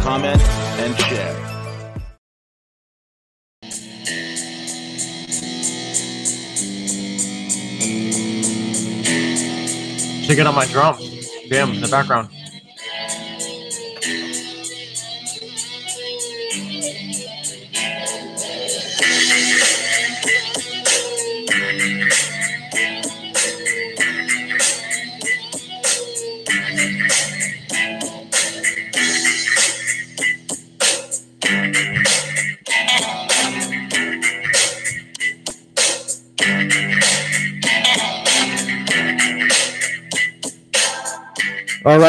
comment, and share. Check it on my drum. Damn, in the background.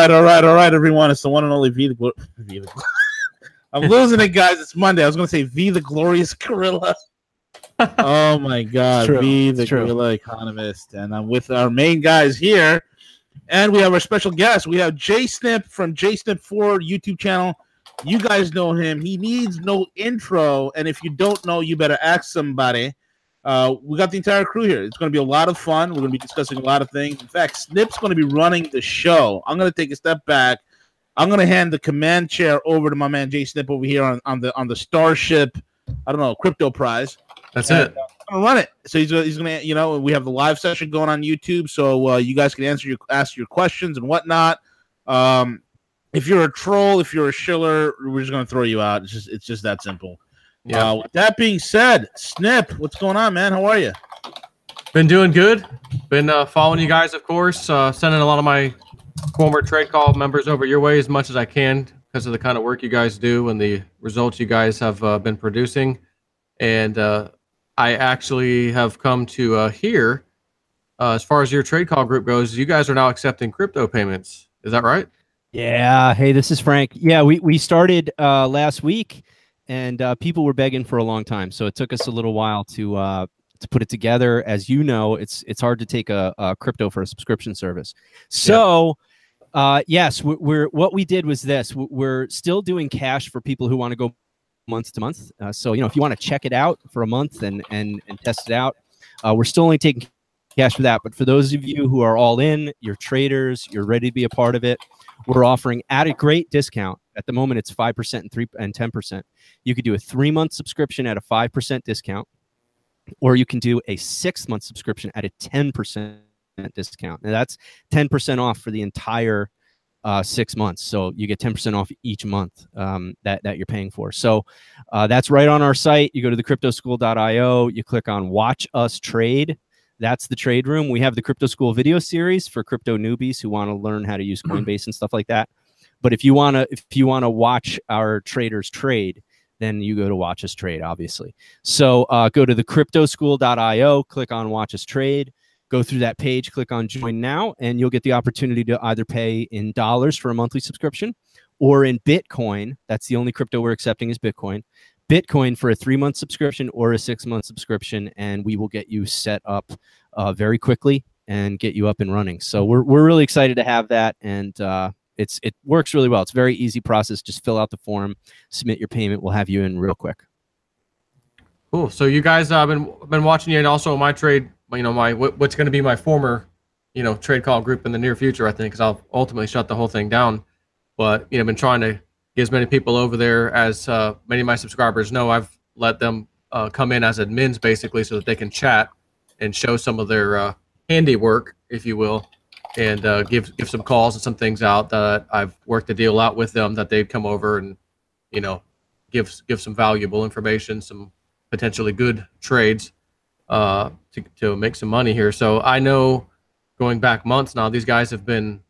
All right, everyone. It's the one and only V the I'm losing it, guys. It's Monday. I was going to say V the Glorious Gorilla. Oh, my God. True. V the Gorilla Economist. And I'm with our main guys here. And we have our special guest. We have JSnip from JSnip4 YouTube channel. You guys know him. He needs no intro. And if you don't know, you better ask somebody. We got the entire crew here. It's going to be a lot of fun. We're going to be discussing a lot of things. In fact, Snip's going to be running the show. I'm going to take a step back. I'm going to hand the command chair over to my man JSnip over here on the Starship, I don't know, crypto prize. That's it. I'm going to run it. So he's going to, you know, we have the live session going on YouTube, so you guys can ask your questions and whatnot. If you're a troll, if you're a shiller, we're just going to throw you out. It's just that simple. Yeah. With that being said, Snip, what's going on, man? How are you? Been doing good. Been following you guys, of course. Sending a lot of my former Trade Call members over your way as much as I can because of the kind of work you guys do and the results you guys have been producing. And I actually have come to hear, as far as your Trade Call group goes, you guys are now accepting crypto payments. Is that right? Yeah. Hey, this is Frank. Yeah, we started last week. And people were begging for a long time, so it took us a little while to put it together. As you know, it's hard to take a crypto for a subscription service. So, yeah. Yes, what we did was this: we're still doing cash for people who want to go month to month. So, you know, if you want to check it out for a month and test it out, we're still only taking cash for that. But for those of you who are all in, you're traders, you're ready to be a part of it, we're offering at a great discount. At the moment, it's 5% and 10%. You could do a 3-month subscription at a 5% discount, or you can do a 6-month subscription at a 10% discount. And that's 10% off for the entire 6 months. So you get 10% off each month that you're paying for. So that's right on our site. You go to thecryptoschool.io. You click on Watch Us Trade. That's the trade room. We have the Crypto School video series for crypto newbies who want to learn how to use Coinbase and stuff like that. But if you wanna watch our traders trade, then you go to Watch Us Trade, obviously. So go to thecryptoschool.io, click on Watch Us Trade, go through that page, click on Join Now, and you'll get the opportunity to either pay in dollars for a monthly subscription or in Bitcoin. That's the only crypto we're accepting is Bitcoin. Bitcoin for a 3-month subscription or a 6-month subscription, and we will get you set up very quickly and get you up and running. So we're really excited to have that, and it works really well. It's a very easy process. Just fill out the form, submit your payment. We'll have you in real quick. Cool. So you guys have been watching you, and also my trade, you know, what's going to be my former, you know, Trade Call group in the near future, I think, because I'll ultimately shut the whole thing down. But, you know, I've been trying to get as many people over there as many of my subscribers know. I've let them come in as admins, basically, so that they can chat and show some of their handiwork, if you will, and give some calls and some things out that I've worked a deal out with them that they'd come over and, you know, give some valuable information, some potentially good trades to make some money here. So I know going back months now, these guys have been,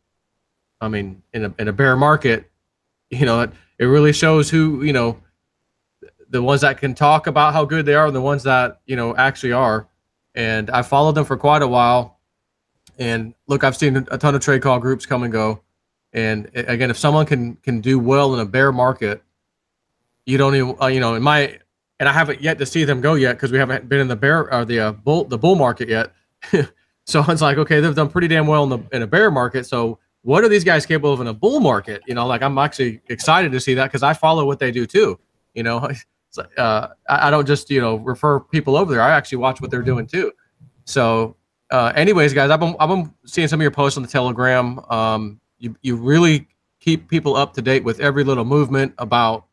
I mean, in a bear market, you know, it really shows who, you know, the ones that can talk about how good they are and the ones that, you know, actually are. And I followed them for quite a while. And look, I've seen a ton of Trade Call groups come and go. And again, if someone can do well in a bear market, You don't even, you know, in my, and I haven't yet to see them go yet because we haven't been in the bear or the bull market yet. So it's like, okay, they've done pretty damn well in a bear market. So what are these guys capable of in a bull market? You know, like I'm actually excited to see that because I follow what they do too. You know, I don't just, you know, refer people over there. I actually watch what they're doing too. So anyways, guys, I've been seeing some of your posts on the Telegram. You really keep people up to date with every little movement about,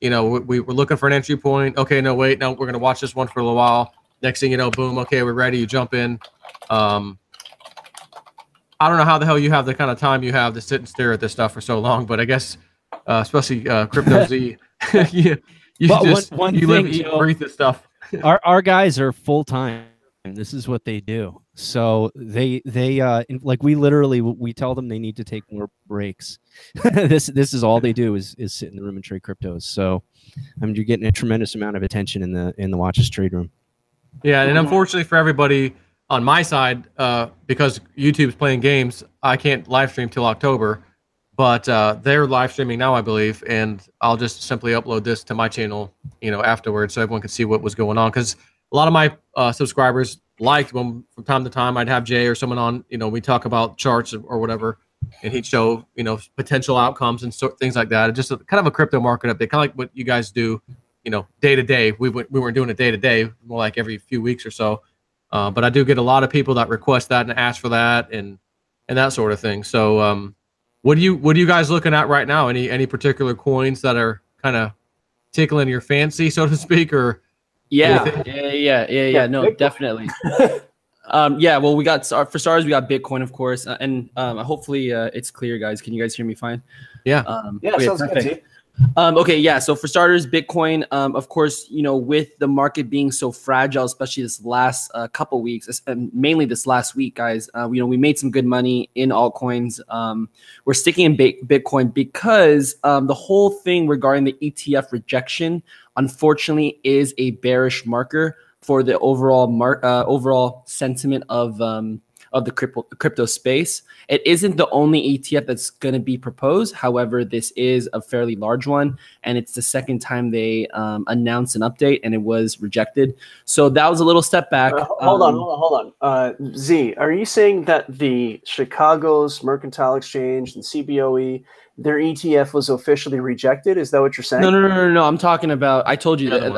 you know, we're looking for an entry point. Okay, no, wait, no, we're going to watch this one for a little while. Next thing you know, boom, okay, we're ready. You jump in. I don't know how the hell you have the kind of time you have to sit and stare at this stuff for so long, but I guess especially Crypto Z, you live, eat, breathe this stuff. Our guys are full-time. This is what they do. So they like we tell them they need to take more breaks. This is all they do is sit in the room and trade cryptos. So I mean, you're getting a tremendous amount of attention in the Watch's trade room. Yeah, and unfortunately for everybody on my side, because YouTube's playing games, I can't live stream till October. But they're live streaming now, I believe, and I'll just simply upload this to my channel, you know, afterwards, so everyone can see what was going on. Because a lot of my subscribers liked when from time to time I'd have Jay or someone on, you know, we talk about charts or whatever, and he'd show, you know, potential outcomes and things like that. It's just kind of a crypto market update, kind of like what you guys do, you know, day to day. We weren't doing it day to day, more like every few weeks or so. But I do get a lot of people that request that and ask for that and that sort of thing. So what are you guys looking at right now? Any particular coins that are kind of tickling your fancy, so to speak, or? Yeah. No, Bitcoin. Definitely. Yeah. Well, we got, for starters, we got Bitcoin, of course, and hopefully it's clear, guys. Can you guys hear me fine? Yeah. Sounds good. Okay. Yeah. So for starters, Bitcoin, of course, you know, with the market being so fragile, especially this last couple weeks, and mainly this last week, guys, you know, we made some good money in altcoins. We're sticking in Bitcoin because the whole thing regarding the ETF rejection, unfortunately, is a bearish marker for the overall overall sentiment of the crypto space. It isn't the only ETF that's going to be proposed. However, this is a fairly large one, and it's the second time they announced an update, and it was rejected. So that was a little step back. Hold on. Z, are you saying that the Chicago's Mercantile Exchange and CBOE, their ETF was officially rejected? Is that what you're saying? No. I'm talking about, I told you the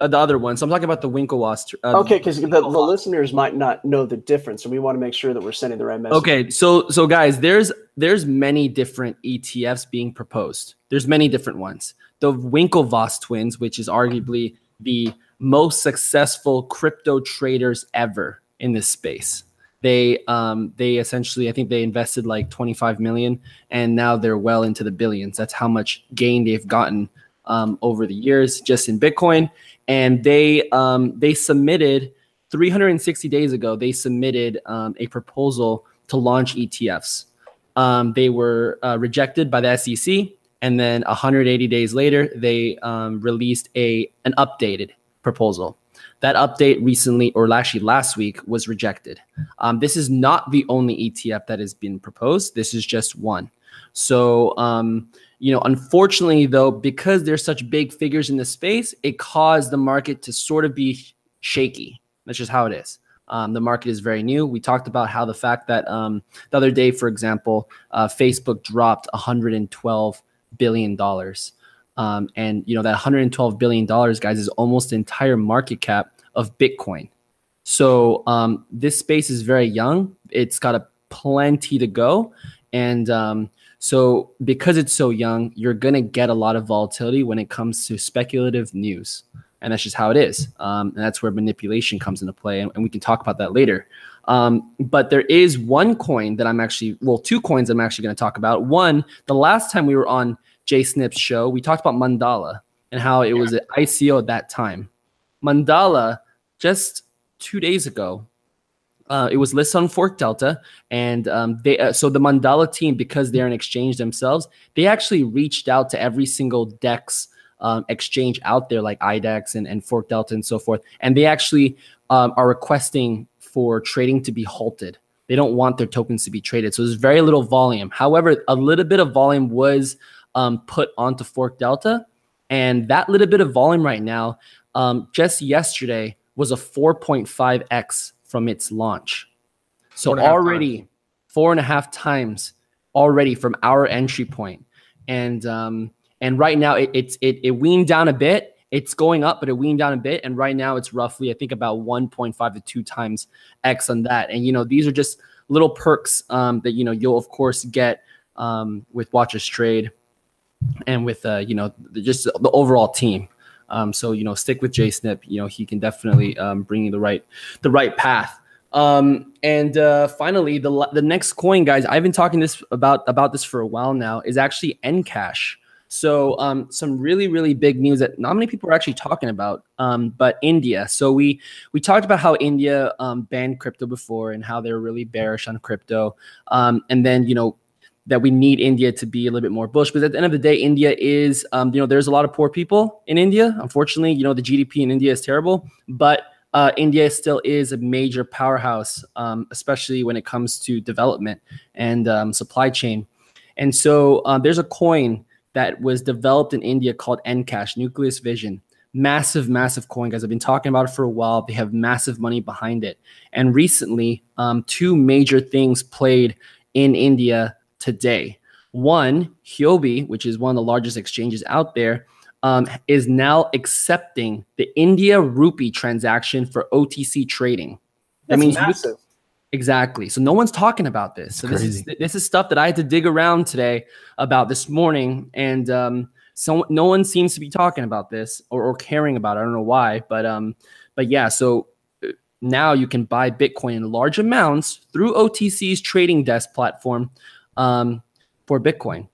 other one. So I'm talking about the Winklevoss. Okay, because the listeners might not know the difference, and we want to make sure that we're sending the right message. Okay, so guys, there's many different ETFs being proposed. There's many different ones. The Winklevoss twins, which is arguably the most successful crypto traders ever in this space. They essentially, I think they invested like 25 million, and now they're well into the billions. That's how much gain they've gotten over the years just in Bitcoin. And they submitted 360 days ago. They submitted a proposal to launch ETFs. They were rejected by the SEC, and then 180 days later, they released an updated proposal. That update recently, or actually last week, was rejected. This is not the only ETF that has been proposed. This is just one. So, you know, unfortunately, though, because there's such big figures in the space, it caused the market to sort of be shaky. That's just how it is. The market is very new. We talked about how the fact that the other day, for example, Facebook dropped $112 billion. And you know that $112 billion, guys, is almost the entire market cap of Bitcoin. So this space is very young. It's got a plenty to go, and so because it's so young, you're gonna get a lot of volatility when it comes to speculative news, and that's just how it is. And that's where manipulation comes into play, and we can talk about that later. But there is one coin that I'm actually, well, two coins I'm actually going to talk about. One, the last time we were on JSnip's show, we talked about Mandala and how it was an ICO at that time. Mandala, just 2 days ago, it was listed on Fork Delta, and so the Mandala team, because they're an exchange themselves, they actually reached out to every single DEX exchange out there, like IDEX and Fork Delta and so forth, and they actually are requesting for trading to be halted. They don't want their tokens to be traded, so there's very little volume. However, a little bit of volume was put onto Fork Delta, And that little bit of volume right now, just yesterday, was a 4.5x from its launch. So already 4.5 times already from our entry point. And right now it weaned down a bit. It's going up, but it weaned down a bit. And right now it's roughly, I think, about 1.5 to 2 times X on that. And, you know, these are just little perks that, you know, you'll, of course, get with Watchers Trade and with, you know, just the overall team. So, you know, stick with JSnip. You know, he can definitely bring you the right path. And finally, the next coin, guys, I've been talking about this for a while now, is actually NCASH. So some really, really big news that not many people are actually talking about, but India. So we talked about how India banned crypto before and how they're really bearish on crypto. And then, you know, that we need India to be a little bit more bullish. But at the end of the day, India is, you know, there's a lot of poor people in India. Unfortunately, you know, the GDP in India is terrible, but India still is a major powerhouse, especially when it comes to development and supply chain. And so there's a coin that was developed in India called NCASH, Nucleus Vision. Massive, massive coin, guys. I've been talking about it for a while. They have massive money behind it. And recently, two major things played in India today. One, Huobi, which is one of the largest exchanges out there, is now accepting the India rupee transaction for OTC trading. That means massive. Exactly. So no one's talking about this. So this is stuff that I had to dig around today about this morning, and so no one seems to be talking about this or caring about it. I don't know why, but yeah. So now you can buy Bitcoin in large amounts through OTC's trading desk platform for Bitcoin.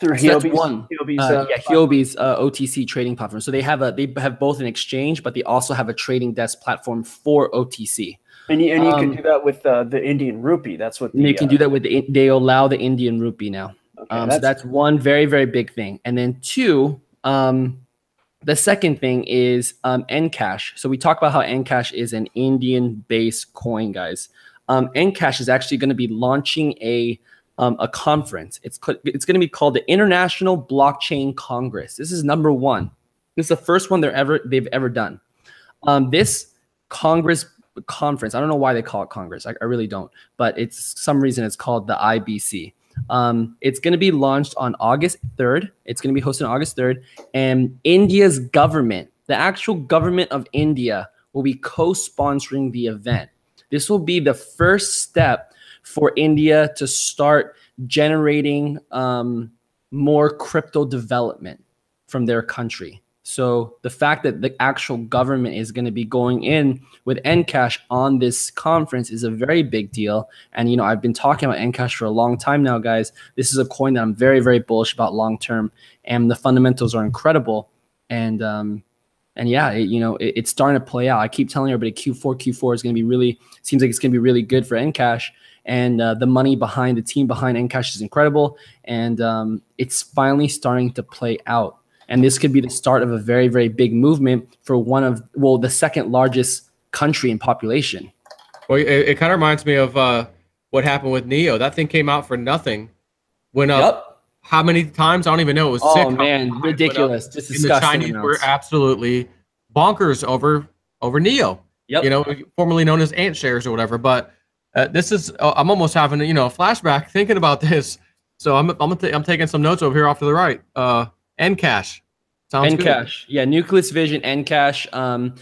Through Huobi's OTC trading platform. So they have both an exchange, but they also have a trading desk platform for OTC. And you can do that with the Indian rupee. That's what you can do that with. They allow the Indian rupee now. Okay, so that's one very, very big thing. And then two, the second thing is NCASH. So we talk about how NCASH is an Indian-based coin, guys. NCASH is actually going to be launching a conference. It's going to be called the International Blockchain Congress. This is number one. This is the first one they've ever done. This conference. I don't know why they call it Congress. I really don't. But it's some reason it's called the IBC. It's going to be launched on August 3rd. It's going to be hosted on August 3rd. And India's government, the actual government of India, will be co-sponsoring the event. This will be the first step for India to start generating more crypto development from their country. So the fact that the actual government is going to be going in with NCASH on this conference is a very big deal. And, you know, I've been talking about NCASH for a long time now, guys. This is a coin that I'm very, very bullish about long term. And the fundamentals are incredible. And yeah, it's starting to play out. I keep telling everybody Q4 is going to be really, seems like it's going to be really good for NCASH. And the money behind the team behind NCASH is incredible. And it's finally starting to play out. And this could be the start of a very, very big movement for the second largest country in population. Well, it kind of reminds me of what happened with NEO. That thing came out for nothing. Went up. Yep. How many times? I don't even know. It was sick. Oh, man. Ridiculous. Just disgusting. The Chinese were absolutely bonkers over NEO. Yep. You know, formerly known as Ant Shares or whatever. But this is, I'm almost having, you know, a flashback thinking about this. So I'm taking some notes over here off to the right. NCASH. Sounds good. NCASH. Yeah, Nucleus Vision, NCASH.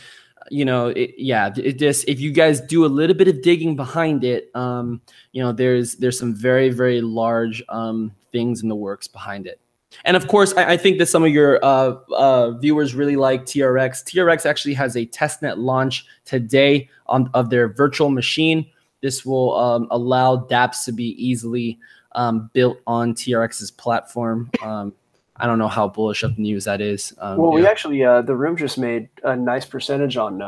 You know, if you guys do a little bit of digging behind it, you know, there's some very, very large things in the works behind it. And of course, I think that some of your viewers really like TRX. TRX actually has a testnet launch today of their virtual machine. This will allow dApps to be easily built on TRX's platform. I don't know how bullish of news that is. We actually the room just made a nice percentage on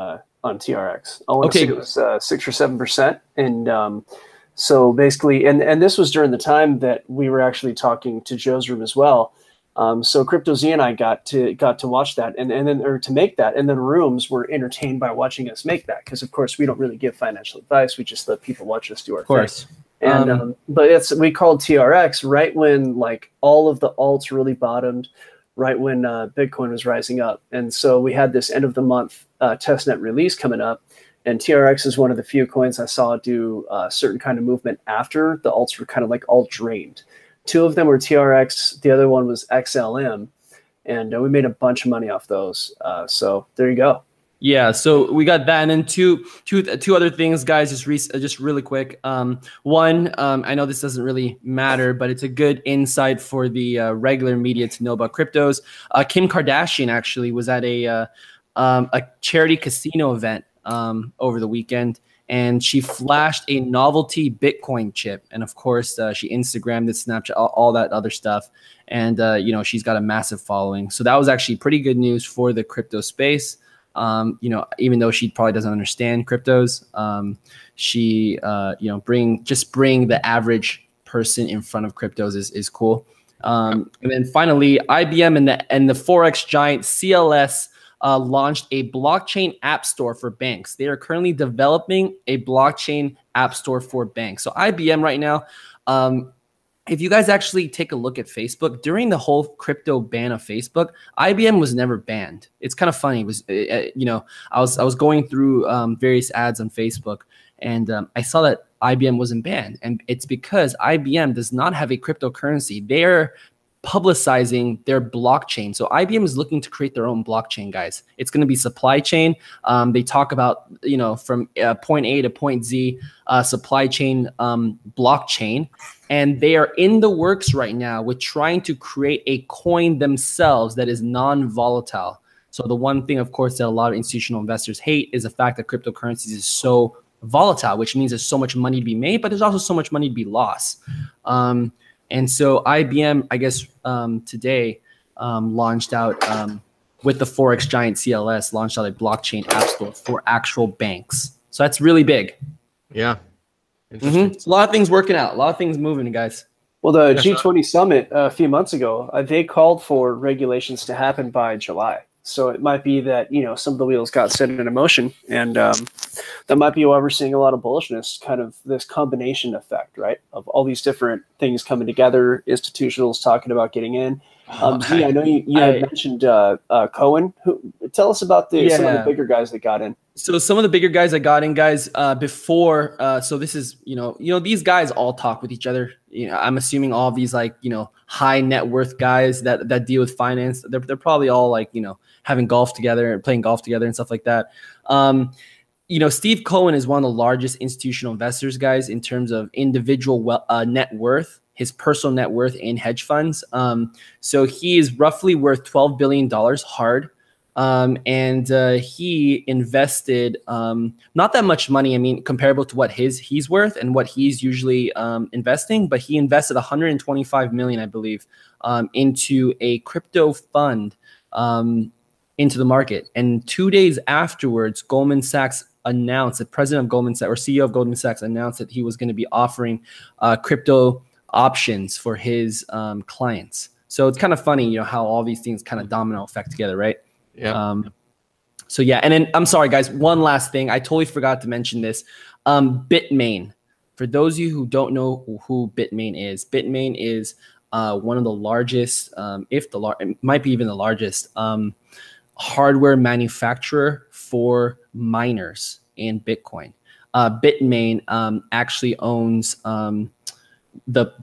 TRX. I want to say it was 6 or 7%, and so basically, and this was during the time that we were actually talking to Joe's room as well. So Crypto Z and I got to watch that, and then rooms were entertained by watching us make that, because of course we don't really give financial advice. We just let people watch us do our thing. Of course. And but we called TRX right when like all of the alts really bottomed, right when Bitcoin was rising up. And so we had this end of the month testnet release coming up, and TRX is one of the few coins I saw do a certain kind of movement after the alts were kind of like all drained. Two of them were TRX, the other one was XLM, and we made a bunch of money off those. So there you go. Yeah, so we got that, and then two other things, guys. Just really quick. One, I know this doesn't really matter, but it's a good insight for the regular media to know about cryptos. Kim Kardashian actually was at a charity casino event over the weekend, and she flashed a novelty Bitcoin chip, and of course she Instagrammed it, Snapchat, all that other stuff, and she's got a massive following. So that was actually pretty good news for the crypto space. Even though she probably doesn't understand cryptos, she, bring the average person in front of cryptos is cool. And then finally, IBM and the Forex giant CLS launched a blockchain app store for banks. They are currently developing a blockchain app store for banks. So IBM right now, if you guys actually take a look at Facebook, during the whole crypto ban of Facebook, IBM was never banned. It's kind of funny. It was, I was going through various ads on Facebook, and I saw that IBM wasn't banned. And it's because IBM does not have a cryptocurrency. They're publicizing their blockchain. So IBM is looking to create their own blockchain, guys. It's going to be supply chain. They talk about, from point A to point Z, supply chain blockchain. And they are in the works right now with trying to create a coin themselves that is non-volatile. So the one thing, of course, that a lot of institutional investors hate is the fact that cryptocurrencies is so volatile, which means there's so much money to be made, but there's also so much money to be lost. And so IBM, I guess, today launched out with the Forex giant CLS, launched out a blockchain app store for actual banks. So that's really big. Yeah. Mm-hmm. So a lot of things working out. A lot of things moving, guys. Well, the G20 summit a few months ago, they called for regulations to happen by July. So it might be that, some of the wheels got set into motion, and that might be why we're seeing a lot of bullishness, kind of this combination effect, right? Of all these different things coming together, institutionals talking about getting in. I know you had mentioned Cohen. Tell us about some of the bigger guys that got in. So some of the bigger guys that got in, guys, before, so this is, these guys all talk with each other. I'm assuming all these high net worth guys that deal with finance, they're probably all having golf together and playing golf together and stuff like that. Steve Cohen is one of the largest institutional investors, guys, in terms of individual net worth, his personal net worth in hedge funds. So he is roughly worth $12 billion hard. And he invested not that much money. I mean, comparable to what he's worth and what he's usually investing, but he invested $125 million, I believe, into a crypto fund into the market. And 2 days afterwards, Goldman Sachs announced, the president of Goldman Sachs or CEO of Goldman Sachs announced that he was going to be offering crypto options for his clients. So it's kind of funny, how all these things kind of domino effect together, right? Yeah. So yeah, and then I'm sorry, guys. One last thing, I totally forgot to mention this. Bitmain. For those of you who don't know who Bitmain is one of the largest, it might be even the largest hardware manufacturer for miners in Bitcoin. Bitmain actually owns the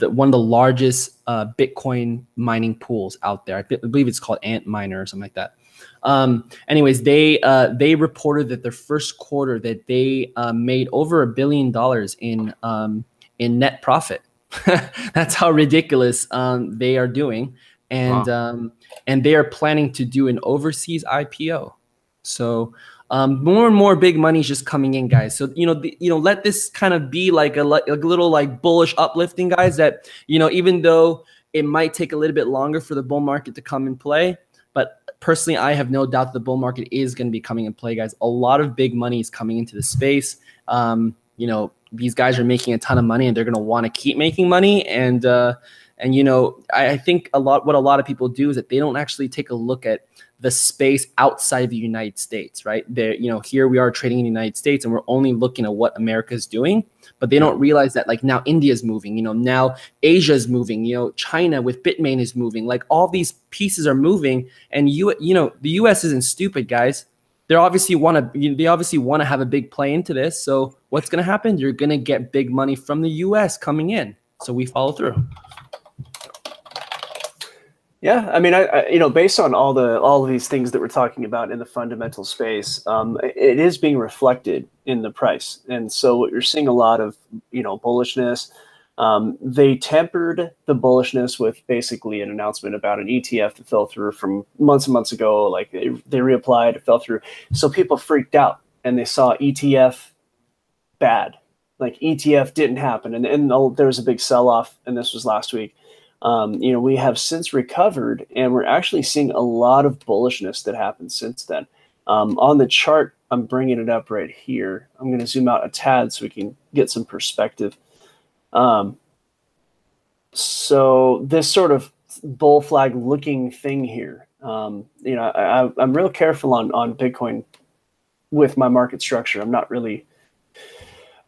one of the largest Bitcoin mining pools out there. I believe it's called Antminer or something like that. Anyways, they reported that their first quarter that they made over $1 billion in net profit. That's how ridiculous they are doing, and wow. And they are planning to do an overseas IPO. So more and more big money is just coming in, guys. So let this kind of be like a little bullish uplifting, guys. That even though it might take a little bit longer for the bull market to come in play, but personally, I have no doubt the bull market is going to be coming in play, guys. A lot of big money is coming into the space. These guys are making a ton of money, and they're going to want to keep making money. And And, you know, I think a lot of people do is that they don't actually take a look at the space outside the United States, right? They're, you know, here we are trading in the United States and we're only looking at what America's doing, but they don't realize that like now India's moving, you know, now Asia's moving, you know, China with Bitmain is moving, like all these pieces are moving. And you know, the US isn't stupid, guys. They obviously want to have a big play into this. So what's going to happen? You're going to get big money from the US coming in. So we follow through. Yeah, I mean, I you know, based on all of these things that we're talking about in the fundamental space, it is being reflected in the price. And so what you're seeing a lot of, you know, bullishness. They tempered the bullishness with basically an announcement about an ETF that fell through from months and months ago. Like they reapplied, it fell through. So people freaked out and they saw ETF bad, like ETF didn't happen. And there was a big sell-off, and this was last week. You know, we have since recovered, and we're actually seeing a lot of bullishness that happened since then. On the chart, I'm bringing it up right here. I'm going to zoom out a tad so we can get some perspective. So this sort of bull flag looking thing here, you know, I'm real careful on Bitcoin with my market structure. I'm not really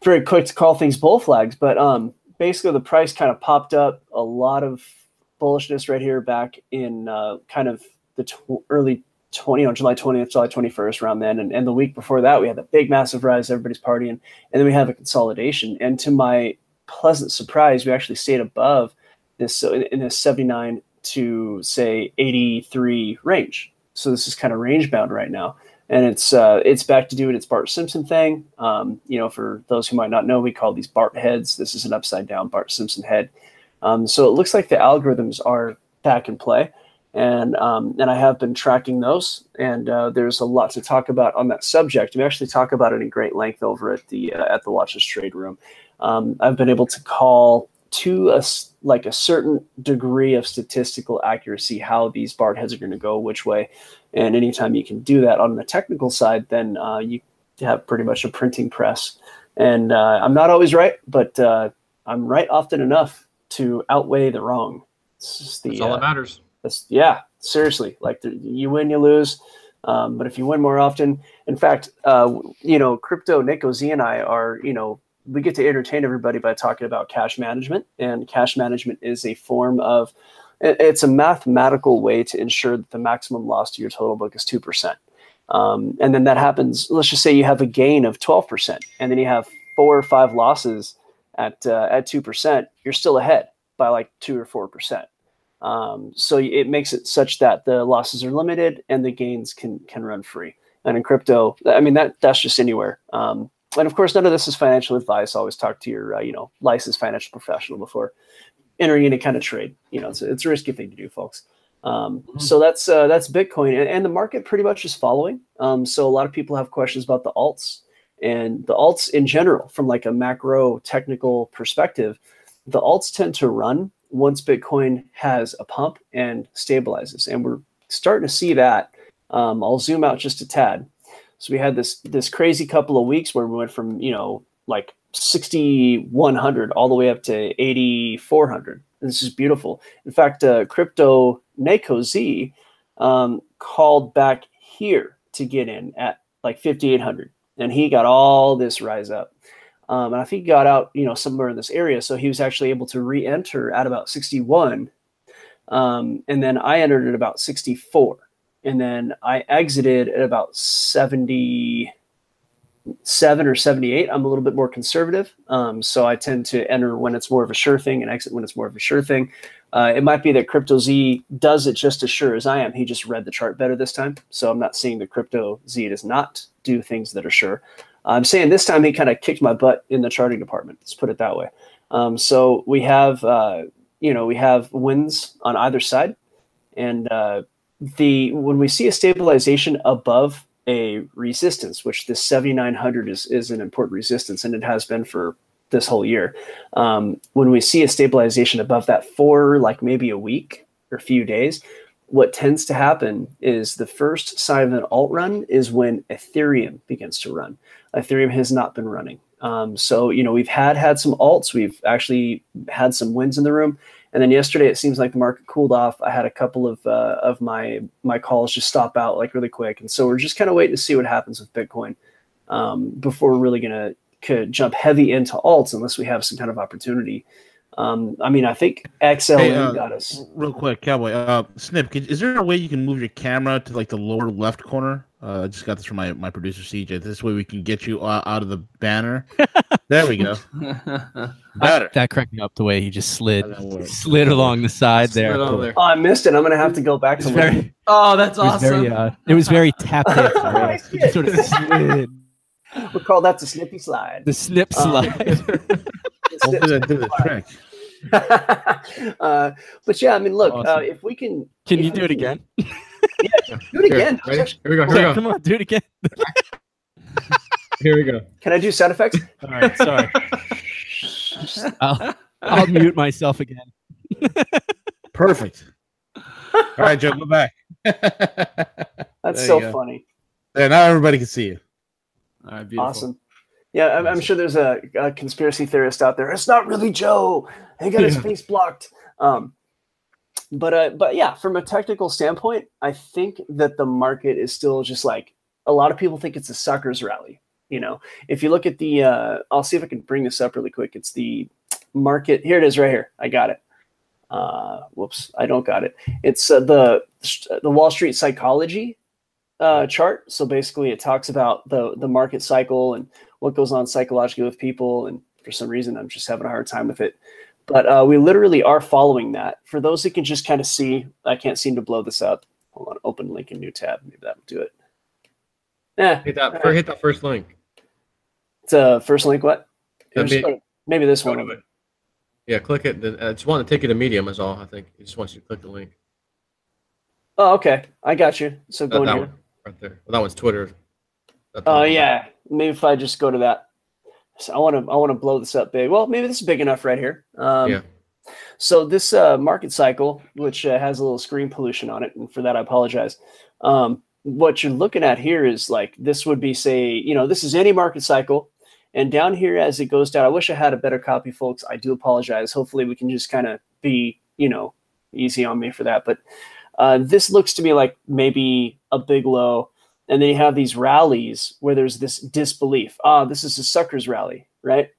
very quick to call things bull flags, but, basically the price kind of popped up, a lot of bullishness right here back in, kind of the July 20th, July 21st around then. And the week before that, we had the big massive rise, everybody's partying. And then we have a consolidation, and to my pleasant surprise, we actually stayed above this, so in a 79 to say 83 range. So this is kind of range bound right now, and it's back to doing its Bart Simpson thing. You know, for those who might not know, we call these Bart heads. This is an upside down Bart Simpson head. So it looks like the algorithms are back in play, and I have been tracking those, and there's a lot to talk about on that subject. We actually talk about it in great length over at the Watchers Trade Room. I've been able to call to a certain degree of statistical accuracy how these Bart heads are going to go, which way. And anytime you can do that on the technical side, then you have pretty much a printing press. And I'm not always right, but I'm right often enough to outweigh the wrong. That's all that matters. Yeah, seriously. Like you win, you lose. But if you win more often, in fact, you know, Crypto Nekoz and I are, you know, we get to entertain everybody by talking about cash management, and cash management is a form of, it's a mathematical way to ensure that the maximum loss to your total book is 2%. And then that happens, let's just say you have a gain of 12%, and then you have 4 or 5 losses at 2%, you're still ahead by like 2 or 4%. So it makes it such that the losses are limited and the gains can run free. And in crypto, I mean, that's just anywhere. And of course, none of this is financial advice. Always talk to your, you know, licensed financial professional before entering any kind of trade. You know, it's a risky thing to do, folks. So that's Bitcoin, and the market pretty much is following. So a lot of people have questions about the alts, and the alts in general, from like a macro technical perspective, the alts tend to run once Bitcoin has a pump and stabilizes, and we're starting to see that. I'll zoom out just a tad. So we had this crazy couple of weeks where we went from, you know, like 6,100 all the way up to 8,400. This is beautiful. In fact, Crypto Nekoz called back here to get in at like 5,800, and he got all this rise up. And I think he got out, you know, somewhere in this area. So he was actually able to re-enter at about 61. And then I entered at about 64. And then I exited at about 77 or 78. I'm a little bit more conservative. So I tend to enter when it's more of a sure thing and exit when it's more of a sure thing. It might be that Crypto Z does it just as sure as I am. He just read the chart better this time. So I'm not saying that Crypto Z does not do things that are sure. I'm saying this time he kind of kicked my butt in the charting department. Let's put it that way. So we have, you know, we have wins on either side. And, when we see a stabilization above a resistance, which this 7,900 is an important resistance, and it has been for this whole year. When we see a stabilization above that for like maybe a week or a few days, what tends to happen is the first sign of an alt run is when Ethereum begins to run. Ethereum has not been running. So, you know, we've had some alts, we've actually had some wins in the room. And then yesterday, it seems like the market cooled off. I had a couple of my calls just stop out like really quick. And so we're just kind of waiting to see what happens with Bitcoin before we're really going to jump heavy into alts unless we have some kind of opportunity. I mean, I think XLM got us. Real quick, Cowboy. Snip, is there a way you can move your camera to like the lower left corner? I just got this from my producer, CJ. This way we can get you out of the banner. There we go. Better. That cracked me up the way he just slid along the side there. Oh, I missed it. I'm going to have to go back to look. Oh, that's awesome. It was very tap dance. It sort of slid. We'll call that the snippy slide. The snip slide. But yeah, I mean, look, awesome. If we can... Can you do it again? Yeah, do it again. Here we go. Come on, do it again. Here we go. Can I do sound effects? All right, sorry. I'll mute myself again. Perfect. All right, Joe, go back. That's so funny. Yeah, now everybody can see you. All right, beautiful. Awesome. Yeah, I'm sure there's a conspiracy theorist out there. It's not really Joe. He got his face blocked. But yeah, from a technical standpoint, I think that the market is still just like a lot of people think it's a sucker's rally. You know, if you look at the, I'll see if I can bring this up really quick. It's the market. Here it is, right here. I got it. Whoops, I don't got it. It's the Wall Street Psychology chart. So basically, it talks about the market cycle and what goes on psychologically with people, and for some reason I'm just having a hard time with it, but we literally are following that. For those that can just kind of see, I can't seem to blow this up. Hold on, open link in new tab, maybe that'll do it. Yeah, hit that first link. It's a first link. What? Maybe this one. Yeah, click it. I just want to take you to Medium is all. I think it just wants you to click the link. Oh, okay, I got you. So go that one right there. Well, that one's Twitter. Oh yeah. Maybe if I just go to that. So I want to blow this up big. Well, maybe this is big enough right here. Yeah. So this market cycle, which has a little screen pollution on it, and for that I apologize. What you're looking at here is like this would be, say, you know, this is any market cycle, and down here as it goes down, I wish I had a better copy, folks. I do apologize. Hopefully we can just kind of be, you know, easy on me for that. But this looks to me like maybe a big low. And then you have these rallies where there's this disbelief. Ah, this is a sucker's rally, right?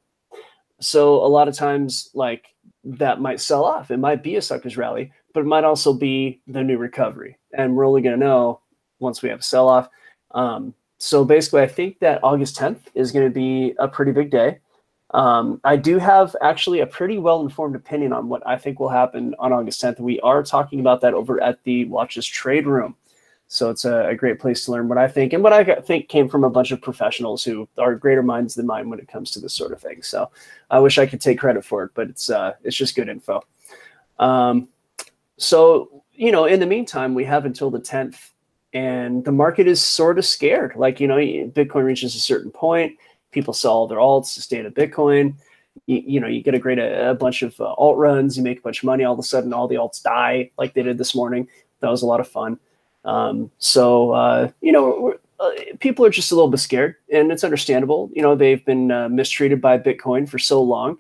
So a lot of times, like, that might sell off. It might be a sucker's rally, but it might also be the new recovery. And we're only going to know once we have a sell-off. So basically, I think that August 10th is going to be a pretty big day. I do have actually a pretty well-informed opinion on what I think will happen on August 10th. We are talking about that over at the Watches Trade Room. So it's a great place to learn what I think, and what I think came from a bunch of professionals who are greater minds than mine when it comes to this sort of thing. So I wish I could take credit for it, but it's just good info. So, you know, in the meantime, we have until the 10th, and the market is sort of scared. Like, you know, Bitcoin reaches a certain point, people sell their alts to stay in Bitcoin. You know, you get a bunch of alt runs, you make a bunch of money. All of a sudden, all the alts die like they did this morning. That was a lot of fun. You know, people are just a little bit scared, and it's understandable. You know, they've been mistreated by Bitcoin for so long.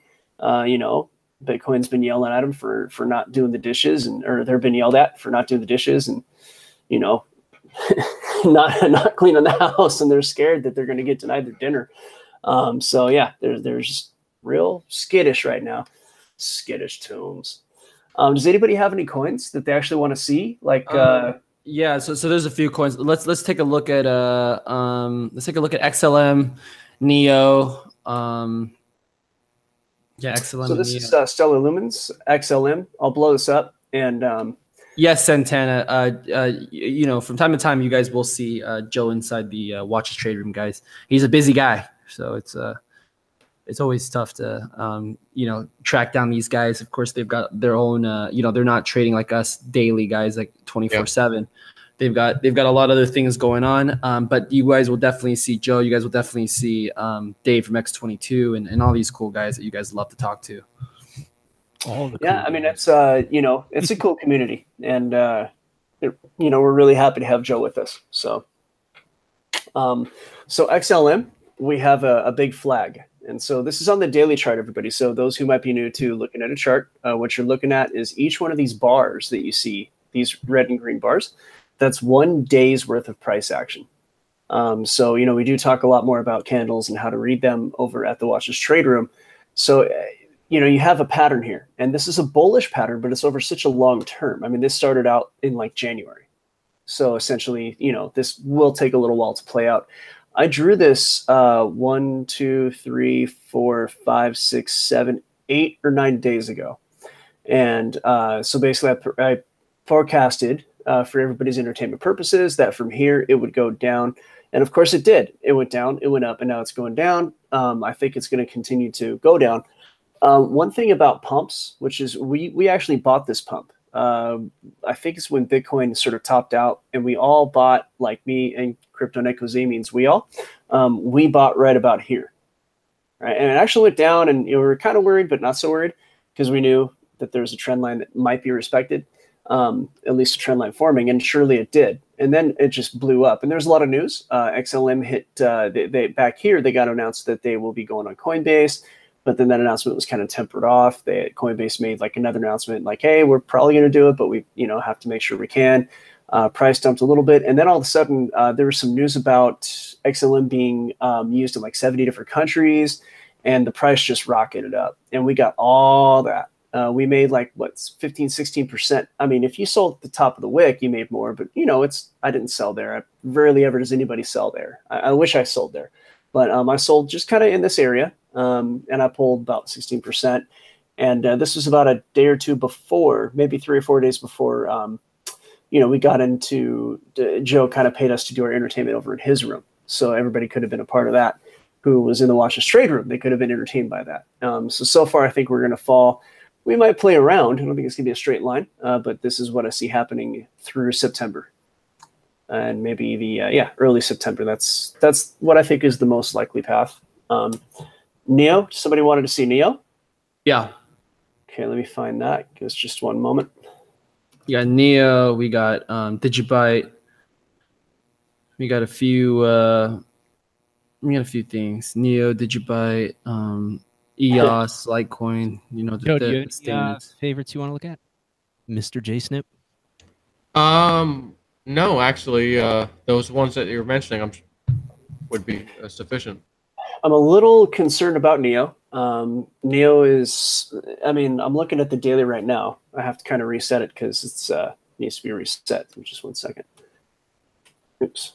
You know, Bitcoin's been yelling at them for not doing the dishes, or they've been yelled at for not doing the dishes and, you know, not cleaning the house, and they're scared that they're going to get denied their dinner. So yeah, they're just real skittish right now. Skittish tombs. Does anybody have any coins that they actually want to see? Like, yeah, so there's a few coins. Let's take a look at XLM, NEO. Yeah, XLM. So this is Stellar Lumens, XLM. I'll blow this up, and yes, Santana. You know, from time to time, you guys will see Joe inside the Watches Trade Room, guys. He's a busy guy, so it's always tough to you know, track down these guys. Of course, they've got their own you know, they're not trading like us daily guys, like 24/7. They've got a lot of other things going on. But you guys will definitely see Joe. You guys will definitely see Dave from X22 and all these cool guys that you guys love to talk to. I mean, it's you know, it's a cool community, and you know, we're really happy to have Joe with us. So XLM, we have a big flag. And so this is on the daily chart, everybody. So those who might be new to looking at a chart, what you're looking at is each one of these bars that you see, these red and green bars, that's 1 day's worth of price action. So, you know, we do talk a lot more about candles and how to read them over at the Watch's Trade Room. So, you know, you have a pattern here, and this is a bullish pattern, but it's over such a long term. I mean, this started out in like January. So essentially, you know, this will take a little while to play out. I drew this 1, 2, 3, 4, 5, 6, 7, 8 or 9 days ago. And so basically I forecasted for everybody's entertainment purposes that from here it would go down. And of course it did. It went down, it went up, and now it's going down. I think it's going to continue to go down. One thing about pumps, which is we actually bought this pump. I think it's when Bitcoin sort of topped out, and we all bought, like me and Crypto Nekoz means we all, we bought right about here. Right? And it actually went down, and you know, we were kind of worried, but not so worried, because we knew that there was a trend line that might be respected, at least a trend line forming, and surely it did. And then it just blew up, and there's a lot of news. XLM hit, they back here, they got announced that they will be going on Coinbase. But then that announcement was kind of tempered off. Coinbase made like another announcement, like, "Hey, we're probably going to do it, but we, you know, have to make sure we can." Price dumped a little bit, and then all of a sudden, there was some news about XLM being used in like 70 different countries, and the price just rocketed up. And we got all that. We made like what 15, 16%. I mean, if you sold at the top of the wick, you made more. But you know, it's I didn't sell there. I rarely ever does anybody sell there. I wish I sold there, but I sold just kind of in this area. And I pulled about 16%, and this was about a day or two before, maybe 3 or 4 days before, you know, we got into Joe kind of paid us to do our entertainment over in his room. So everybody could have been a part of that who was in the Watch's Trade Room. They could have been entertained by that. So far I think we're going to fall. We might play around. I don't think it's going to be a straight line, but this is what I see happening through September and maybe the, early September. That's what I think is the most likely path. Neo, somebody wanted to see Neo? Yeah. Okay, let me find that. Give us just one moment. We got Neo, we got Digibyte, we got a few things. Neo, Digibyte, EOS, Litecoin, you know, favorites you want to look at? Mr. JSnip? No, actually, those ones that you were mentioning would be sufficient. I'm a little concerned about NEO. NEO is, I mean, I'm looking at the daily right now. I have to kind of reset it because it's needs to be reset. Just 1 second. Oops.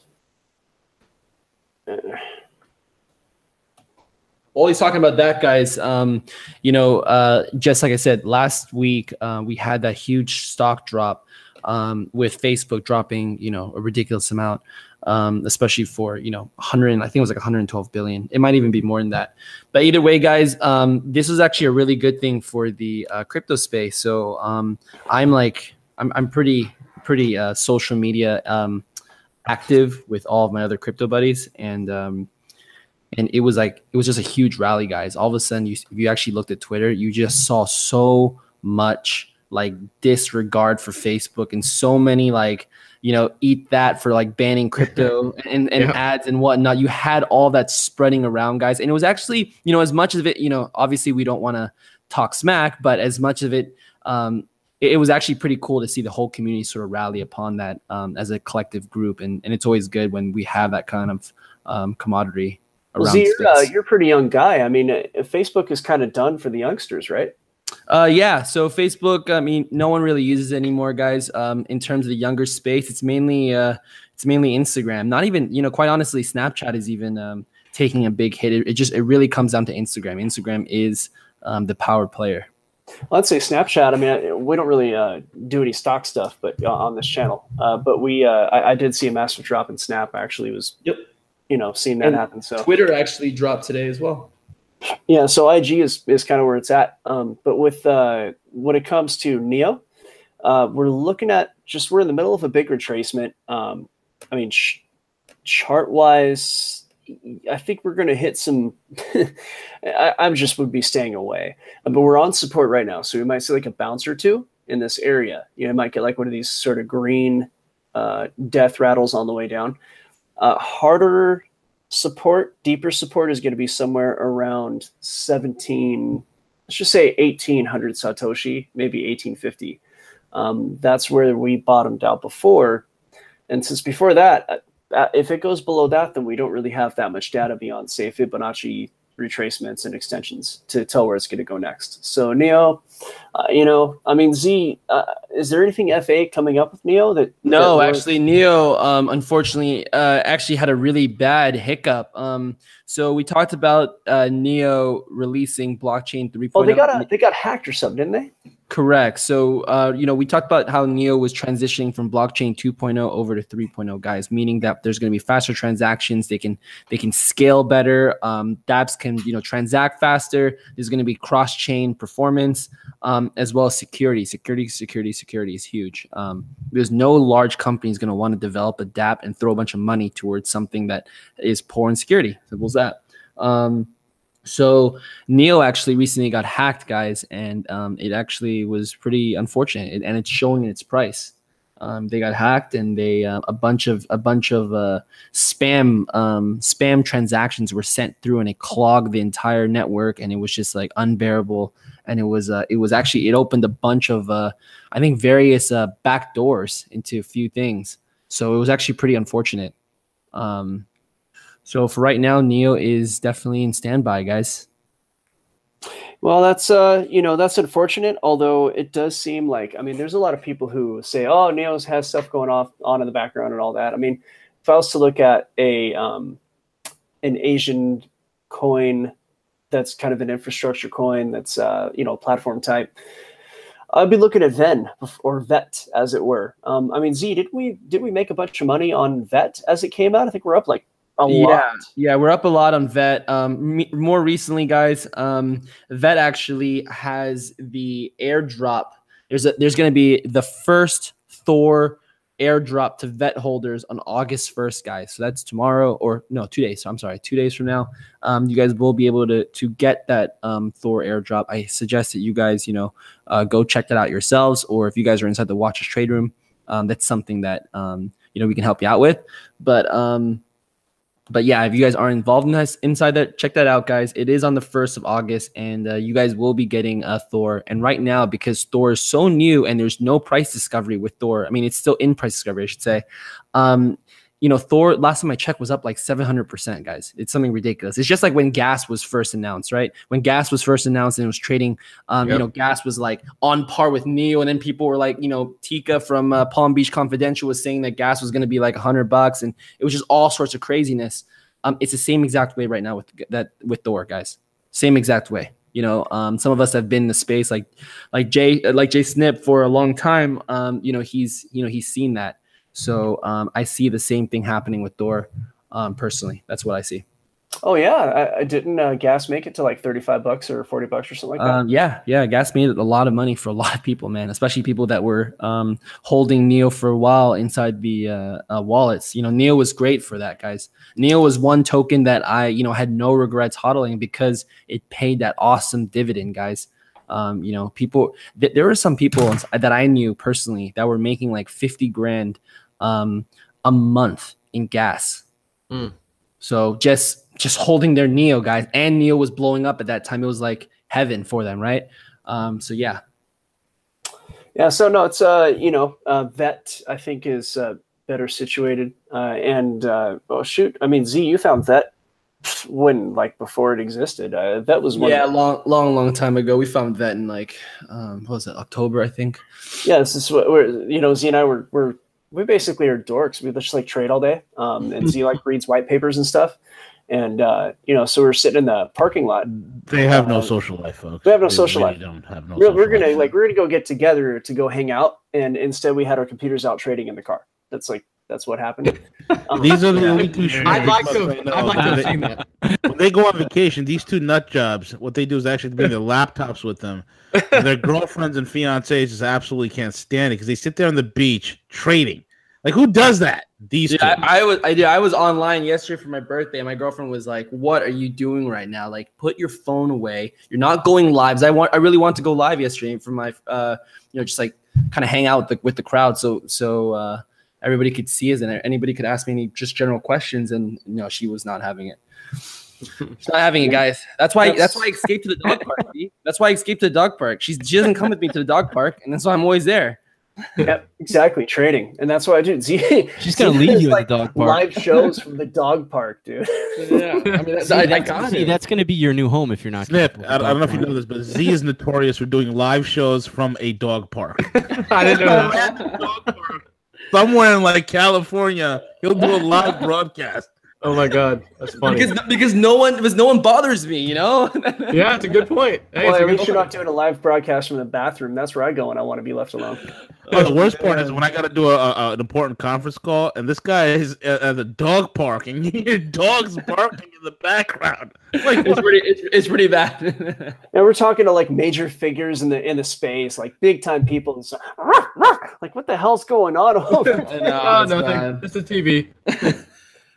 While he's talking about that, guys, you know, just like I said, last week we had that huge stock drop with Facebook dropping, you know, a ridiculous amount. Especially for, you know, 100, I think it was like 112 billion. It might even be more than that. But either way, guys, this was actually a really good thing for the crypto space. So I'm pretty social media active with all of my other crypto buddies, and it was just a huge rally, guys. All of a sudden, if you actually looked at Twitter, you just saw so much like disregard for Facebook and so many like, you know, eat that for like banning crypto and ads and whatnot. You had all that spreading around, guys. And it was actually, you know, as much of it, you know, obviously we don't want to talk smack, but as much of it, it was actually pretty cool to see the whole community sort of rally upon that as a collective group. And it's always good when we have that kind of commodity around. Well, Z, you're a pretty young guy. I mean, Facebook is kind of done for the youngsters, right? Yeah. So Facebook, I mean, no one really uses it anymore, guys. In terms of the younger space, it's mainly Instagram. Not even, you know, quite honestly, Snapchat is even taking a big hit. It really comes down to Instagram. Instagram is the power player. Well, I'd say Snapchat. I mean, we don't really do any stock stuff, but on this channel. But I did see a massive drop in Snap. I actually was, you know, seeing that happen. So Twitter actually dropped today as well. Yeah, so IG is kind of where it's at. But with when it comes to NEO, we're looking at just we're in the middle of a big retracement. I mean, chart-wise, I think we're going to hit some – I'm just would be staying away. But we're on support right now, so we might see like a bounce or two in this area. You know, it might get like one of these sort of green death rattles on the way down. Harder – support, deeper support, is going to be somewhere around 17, let's just say 1800 Satoshi, maybe 1850. That's where we bottomed out before. And since before that, if it goes below that, then we don't really have that much data beyond, say, Fibonacci retracements and extensions to tell where it's going to go next. So NEO, Z, is there anything FA coming up with NEO? Actually, NEO, unfortunately, actually had a really bad hiccup. So we talked about NEO releasing blockchain 3.0. Oh, they got hacked or something, didn't they? Correct. So, we talked about how NEO was transitioning from blockchain 2.0 over to 3.0, guys, meaning that there's going to be faster transactions. They can scale better. DApps can, transact faster. There's going to be cross-chain performance, as well as security. Security is huge. There's no large company is going to want to develop a dApp and throw a bunch of money towards something that is poor in security. Simple as that. So NEO actually recently got hacked, guys, and it actually was pretty unfortunate, and it's showing in its price. They got hacked, and they a bunch of spam transactions were sent through, and it clogged the entire network, and it was just like unbearable. And it opened a bunch of various back doors into a few things. So it was actually pretty unfortunate. So for right now, NEO is definitely in standby, guys. Well, that's unfortunate, although it does seem like, there's a lot of people who say, oh, NEO has stuff going on in the background and all that. If I was to look at an Asian coin that's kind of an infrastructure coin that's, platform type, I'd be looking at VEN, or VET, as it were. Z, did we make a bunch of money on VET as it came out? I think we're up like a lot. Yeah, we're up a lot on VET. More recently, guys, VET actually has the airdrop. There's going to be the first Thor airdrop to VET holders on August 1st, guys. So that's tomorrow, 2 days. So I'm sorry, 2 days from now, you guys will be able to get that Thor airdrop. I suggest that you guys, go check that out yourselves, or if you guys are inside the Watchers trade room, that's something that we can help you out with. But yeah, if you guys are involved in this, inside that, check that out, guys. It is on the 1st of August, and you guys will be getting Thor. And right now, because Thor is so new and there's no price discovery with Thor, it's still in price discovery, I should say. Thor, last time I checked, was up like 700%, guys. It's something ridiculous. It's just like when gas was first announced, right? When gas was first announced and it was trading, gas was like on par with NEO. And then people were like, Tika from Palm Beach Confidential was saying that gas was going to be like $100. And it was just all sorts of craziness. It's the same exact way right now with Thor, guys. Same exact way. Some of us have been in the space like JSnip for a long time. He's seen that. So I see the same thing happening with Thor personally. That's what I see. Oh, yeah. I didn't gas make it to like $35 or $40 or something like that? Yeah. Gas made a lot of money for a lot of people, man, especially people that were holding NEO for a while inside the wallets. NEO was great for that, guys. NEO was one token that I, had no regrets hodling because it paid that awesome dividend, guys. There were some people that I knew personally that were making like 50 grand a month in gas. Mm. So just holding their NEO, guys, and NEO was blowing up at that time. It was like heaven for them, right? Yeah. So no, it's VET I think is better situated, Z, you found VET. When before it existed, that was long time ago. We found VET in October, I think. Yeah, this is what we're Z and I we basically are dorks. We just trade all day, and Z reads white papers and stuff, and so we're sitting in the parking lot. They have no social life, folks. They have no social life. Don't have no. We're gonna go get together to go hang out, and instead we had our computers out trading in the car. That's what happened. These are the only two. I'd like to have seen that. When they go on vacation, these two nut jobs, what they do is actually bring their laptops with them. And their girlfriends and fiancés just absolutely can't stand it because they sit there on the beach trading. Who does that? These two. I was online yesterday for my birthday, and my girlfriend was like, "What are you doing right now? Put your phone away. You're not going live." I really want to go live yesterday for my, kind of hang out with the crowd. So everybody could see us and anybody could ask me any just general questions. And you know, she was not having it. She's not having it, guys. That's why I escaped to the dog park. That's why I escaped to the dog park. She doesn't come with me to the dog park, and that's why I'm always there. Yep, exactly. Trading, and that's what I do. Z, she's gonna leave you like, at the dog park. Live shows from the dog park, dude. Yeah, I mean, that's gonna be your new home if you're not. Snip, I don't know if you know this, but Z is notorious for doing live shows from a dog park. I didn't know that. Somewhere in like California, he'll do a live broadcast. Oh my God, that's funny. because no one bothers me, you know. Yeah, it's a good point. Hey, well, at least you're not doing a live broadcast from the bathroom. That's where I go when I want to be left alone. Oh, the worst part is when I got to do an important conference call, and this guy is at the dog park, and you hear dogs barking in the background. Like, it's pretty bad. And we're talking to like major figures in the space, like big time people, and so, like what the hell's going on over there? Oh no, it's a TV.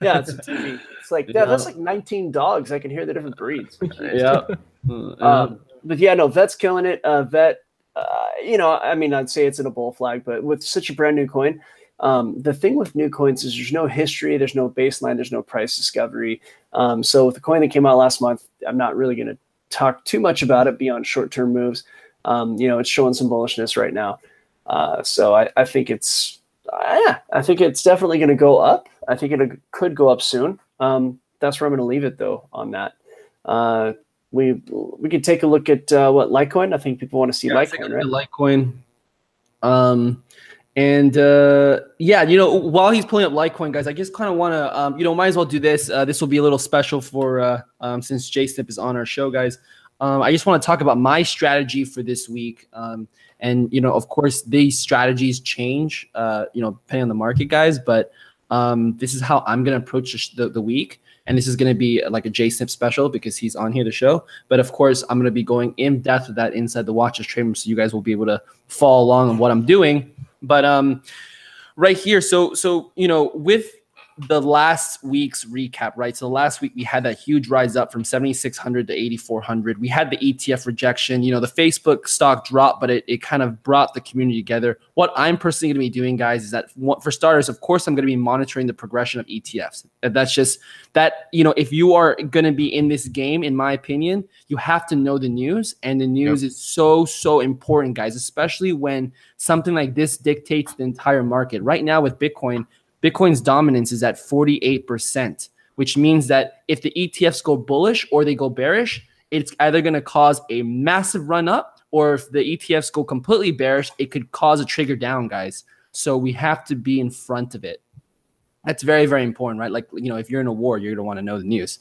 Yeah, it's a TV. It's like, yeah, that's like 19 dogs. I can hear the different breeds. Yeah. But yeah, no, VET's killing it. VET, you know, I mean, I'd say it's in a bull flag, but with such a brand new coin, the thing with new coins is there's no history, there's no baseline, there's no price discovery. So with the coin that came out last month, I'm not really going to talk too much about it beyond short-term moves. You know, it's showing some bullishness right now. So I think it's... yeah, I think it's definitely going to go up. I think it could go up soon. That's where I'm going to leave it, though, on that. We could take a look at, what, Litecoin? I think people want to see Litecoin, right? Litecoin. Yeah, you know, while he's pulling up Litecoin, guys, I just kind of want to, you know, might as well do this. This will be a little special for since JSnip is on our show, guys. I just want to talk about my strategy for this week. And, you know, of course, these strategies change, you know, depending on the market, guys. But this is how I'm going to approach the week. And this is going to be like a JSnip special because he's on here, the show. But, of course, I'm going to be going in depth with that inside the Watchers Trade Room, so you guys will be able to follow along on what I'm doing. But right here, so you know, with the last week's recap, right? So last week we had that huge rise up from 7,600 to 8,400. We had the ETF rejection. You know, the Facebook stock dropped, but it kind of brought the community together. What I'm personally going to be doing, guys, is that for starters, of course, I'm going to be monitoring the progression of ETFs. That's just that, you know, if you are going to be in this game, in my opinion, you have to know the news. And the news is so, so important, guys, especially when something like this dictates the entire market. Right now with Bitcoin's dominance is at 48%, which means that if the ETFs go bullish or they go bearish, it's either going to cause a massive run up, or if the ETFs go completely bearish, it could cause a trigger down, guys. So we have to be in front of it. That's very, very important, right? Like, you know, if you're in a war, you're going to want to know the news.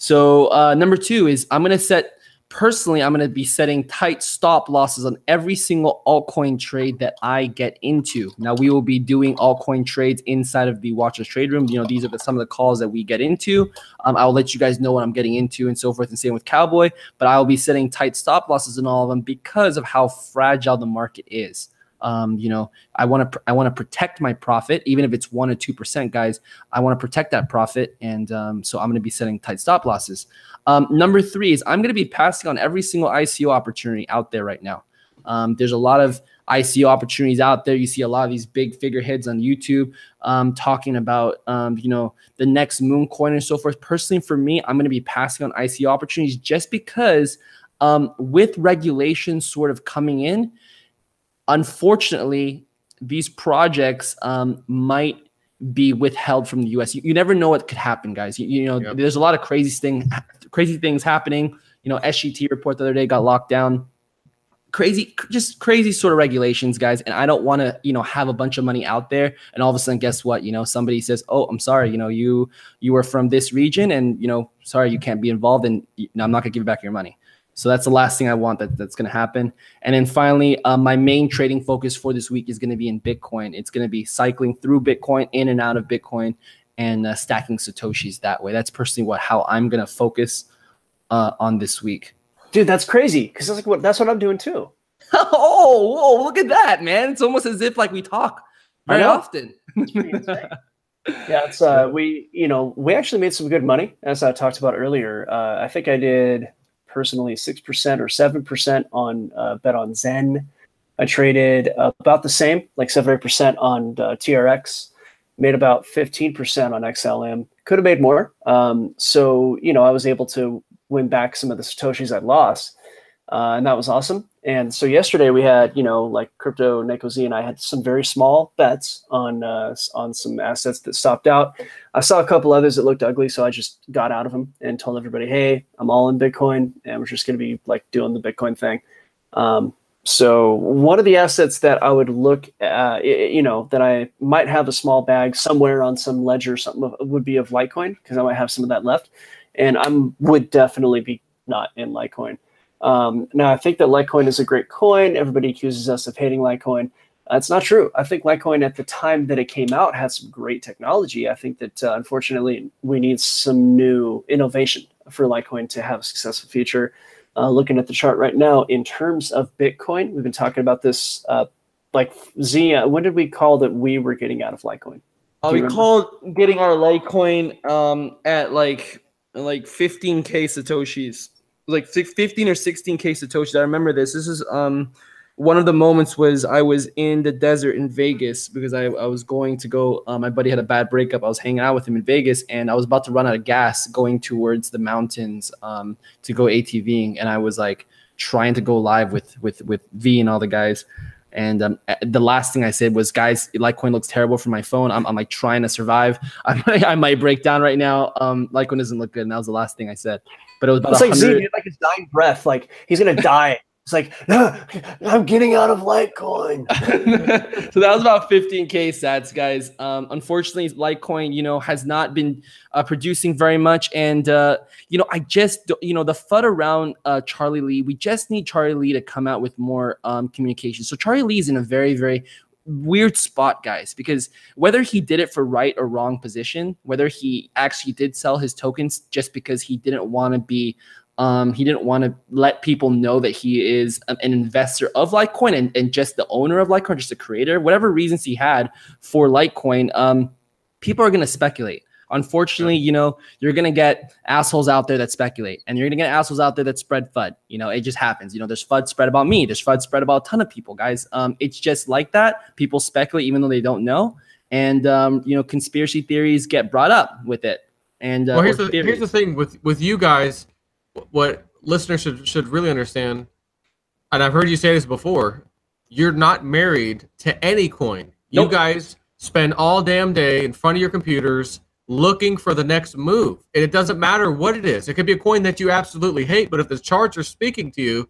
So number two is I'm going to be setting tight stop losses on every single altcoin trade that I get into. Now, we will be doing altcoin trades inside of the Watchers Trade Room. You know, these are some of the calls that we get into. I'll let you guys know what I'm getting into and so forth, and same with Cowboy. But I'll be setting tight stop losses in all of them because of how fragile the market is. You know, I want to protect my profit, even if it's 1 or 2%, guys. I want to protect that profit, and so I'm going to be setting tight stop losses. Number three is I'm going to be passing on every single ICO opportunity out there right now. There's a lot of ICO opportunities out there. You see a lot of these big figureheads on YouTube talking about you know, the next moon coin and so forth. Personally, for me, I'm going to be passing on ICO opportunities just because with regulations sort of coming in. Unfortunately, these projects might be withheld from the U.S. You never know what could happen, guys. You know, there's a lot of crazy things happening. You know, SGT report the other day got locked down. Just crazy sort of regulations, guys. And I don't want to, you know, have a bunch of money out there and all of a sudden, guess what? You know, somebody says, "Oh, I'm sorry. You know, you were from this region, and you know, sorry, you can't be involved, and you know, I'm not gonna give you back your money." So that's the last thing I want that's going to happen. And then finally, my main trading focus for this week is going to be in Bitcoin. It's going to be cycling through Bitcoin, in and out of Bitcoin, and stacking Satoshis that way. That's personally how I'm going to focus on this week. Dude, that's crazy because that's what I'm doing too. Oh, whoa, look at that, man. It's almost as if like we talk very often. Yeah, it's we actually made some good money, as I talked about earlier. I think I did – personally 6% or 7% on bet on Zen. I traded about the same, like 7 or 8% on TRX, made about 15% on XLM, could have made more. So, you know, I was able to win back some of the Satoshis I lost, and that was awesome. And so yesterday we had, you know, like Crypto Nekoz and I had some very small bets on some assets that stopped out. I saw a couple others that looked ugly, so I just got out of them and told everybody, hey, I'm all in Bitcoin, and we're just going to be like doing the Bitcoin thing. So one of the assets that I would look at, you know, that I might have a small bag somewhere on some ledger or something would be of Litecoin, because I might have some of that left. And I would definitely be not in Litecoin. Now, I think that Litecoin is a great coin. Everybody accuses us of hating Litecoin. It's not true. I think Litecoin at the time that it came out had some great technology. I think that, unfortunately, we need some new innovation for Litecoin to have a successful future. Looking at the chart right now, in terms of Bitcoin, we've been talking about this, like, Z, when did we call that we were getting out of Litecoin? We called getting our Litecoin at like 15K Satoshis. Like 15 or 16K Satoshis. I remember this. This is one of the moments was I was in the desert in Vegas because I was going to go. My buddy had a bad breakup. I was hanging out with him in Vegas, and I was about to run out of gas going towards the mountains to go ATVing. And I was like trying to go live with V and all the guys. And the last thing I said was, guys, Litecoin looks terrible for my phone. I'm like trying to survive. I might break down right now. Litecoin doesn't look good. And that was the last thing I said. But it was about it's like Z, dude, like his dying breath. Like he's going to die. It's like, no, I'm getting out of Litecoin. So that was about 15K sats, guys. Unfortunately, Litecoin, you know, has not been producing very much. And, you know, the FUD around Charlie Lee, we just need Charlie Lee to come out with more communication. So Charlie Lee's in a very, very weird spot, guys, because whether he did it for right or wrong position, whether he actually did sell his tokens just because he didn't want to be he didn't want to let people know that he is an investor of Litecoin and just the owner of Litecoin, just the creator, whatever reasons he had for Litecoin, people are going to speculate. Unfortunately, you know, you're going to get assholes out there that speculate, and you're going to get assholes out there that spread FUD. You know, it just happens. You know, there's FUD spread about me. There's FUD spread about a ton of people, guys. It's just like that. People speculate even though they don't know. And, you know, conspiracy theories get brought up with it. And well, here's the thing with you guys. What listeners should really understand, and I've heard you say this before, you're not married to any coin. Nope. You guys spend all damn day in front of your computers looking for the next move. And it doesn't matter what it is. It could be a coin that you absolutely hate, but if the charts are speaking to you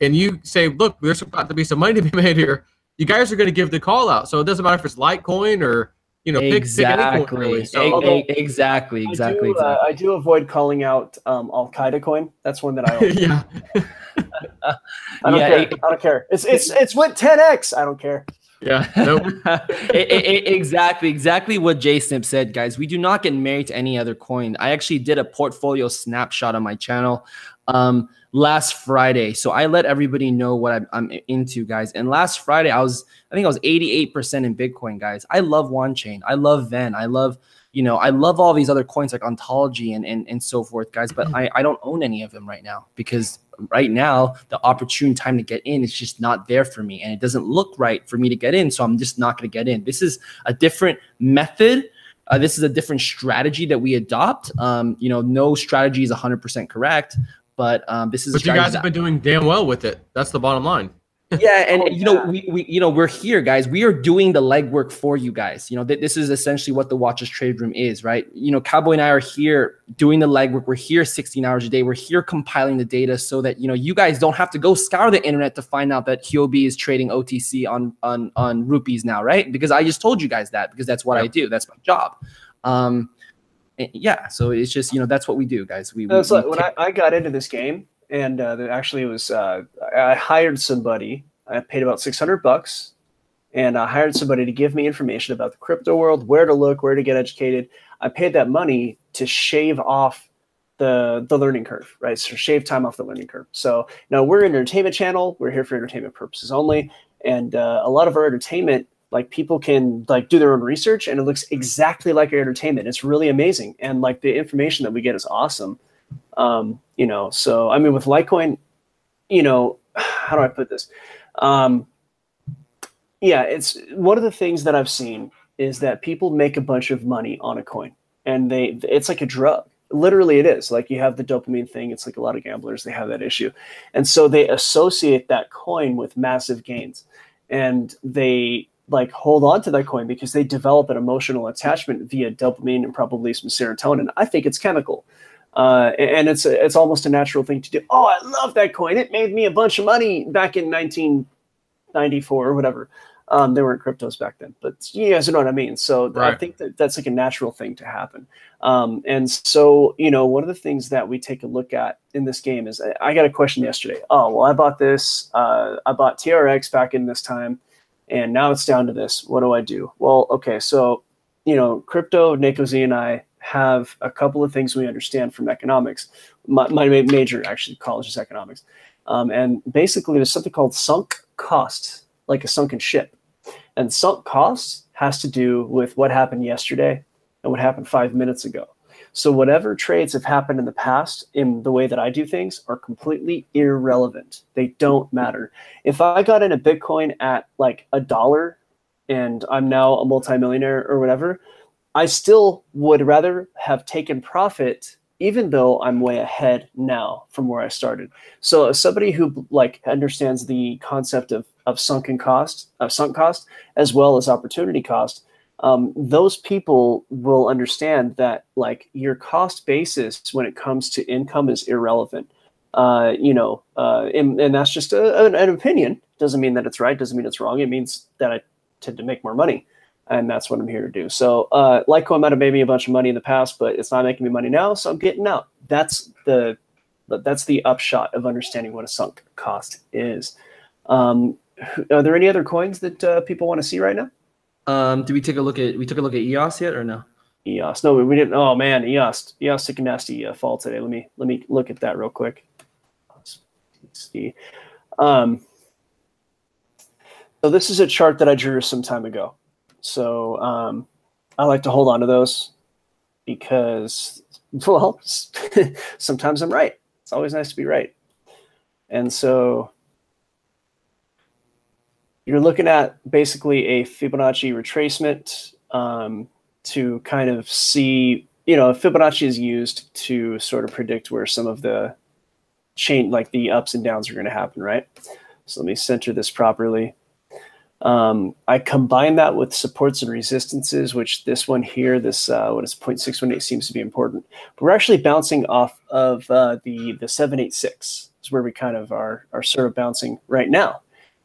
and you say, look, there's about to be some money to be made here, you guys are going to give the call out. So it doesn't matter if it's Litecoin or, you know, exactly. I do avoid calling out Al Qaeda coin. That's one that I don't yeah. I don't care. It's went 10x. I don't care. Yeah. Nope. Exactly what JSnip said, guys. We do not get married to any other coin. I actually did a portfolio snapshot on my channel last Friday. So I let everybody know what I'm into, guys. And last Friday, I think I was 88% in Bitcoin, guys. I love OneChain. I love Ven. I love all these other coins like Ontology and so forth, guys. But I don't own any of them right now because right now the opportune time to get in is just not there for me. And it doesn't look right for me to get in. So I'm just not going to get in. This is a different method. This is a different strategy that we adopt. You know, no strategy is 100% correct. But but you guys have been doing damn well with it. That's the bottom line. Yeah, and you know, we you know, we're here, guys. We are doing the legwork for you guys. You know, this is essentially what the Watchers Trade Room is, right? You know, Cowboy and I are here doing the legwork. We're here 16 hours a day. We're here compiling the data so that, you know, you guys don't have to go scour the internet to find out that Hyobi is trading OTC on rupees now, right? Because I just told you guys that, because that's what I do. That's my job. Yeah, so it's just, you know, that's what we do, guys. When I got into this game, and I hired somebody. I paid about $600, and I hired somebody to give me information about the crypto world, where to look, where to get educated. I paid that money to shave off the learning curve, right? So shave time off the learning curve. So now we're an entertainment channel. We're here for entertainment purposes only, and a lot of our entertainment. Like people can like do their own research and it looks exactly like our entertainment. It's really amazing. And like the information that we get is awesome. You know, so I mean with Litecoin, you know, how do I put this? Yeah, it's one of the things that I've seen is that people make a bunch of money on a coin, and it's like a drug. Literally, it is. Like, you have the dopamine thing. It's like a lot of gamblers, they have that issue. And so they associate that coin with massive gains, and they like hold on to that coin because they develop an emotional attachment via dopamine and probably some serotonin. I think it's chemical. And it's almost a natural thing to do. Oh, I love that coin. It made me a bunch of money back in 1994 or whatever. There weren't cryptos back then, but you guys know what I mean. So right. I think that that's like a natural thing to happen. And so, you know, one of the things that we take a look at in this game is I got a question yesterday. Oh, well, I bought this. I bought TRX back in this time, and now it's down to this. What do I do? Well, okay. So, you know, Crypto Nekoz and I have a couple of things we understand from economics. My major, actually, college is economics. And basically, there's something called sunk costs, like a sunken ship. And sunk costs has to do with what happened yesterday and what happened 5 minutes ago. So whatever trades have happened in the past in the way that I do things are completely irrelevant. They don't matter. If I got into Bitcoin at like $1 and I'm now a multimillionaire or whatever, I still would rather have taken profit, even though I'm way ahead now from where I started. So as somebody who like understands the concept of sunk cost as well as opportunity cost, those people will understand that like your cost basis when it comes to income is irrelevant. And that's just an opinion. Doesn't mean that it's right. Doesn't mean it's wrong. It means that I tend to make more money. And that's what I'm here to do. So Litecoin might have made me a bunch of money in the past, but it's not making me money now, so I'm getting out. That's the upshot of understanding what a sunk cost is. Are there any other coins that people want to see right now? Did we take a look at EOS yet or no? EOS, no, we didn't. Oh man, EOS took a nasty fall today. Let me look at that real quick. Let's see. So this is a chart that I drew some time ago. So I like to hold on to those because, well, sometimes I'm right. It's always nice to be right. And so you're looking at basically a Fibonacci retracement to kind of see, you know, Fibonacci is used to sort of predict where some of the chain, like the ups and downs are going to happen, right? So let me center this properly. I combine that with supports and resistances, which this one here, this what is 0.618, seems to be important. But we're actually bouncing off of the 786 is where we kind of are sort of bouncing right now.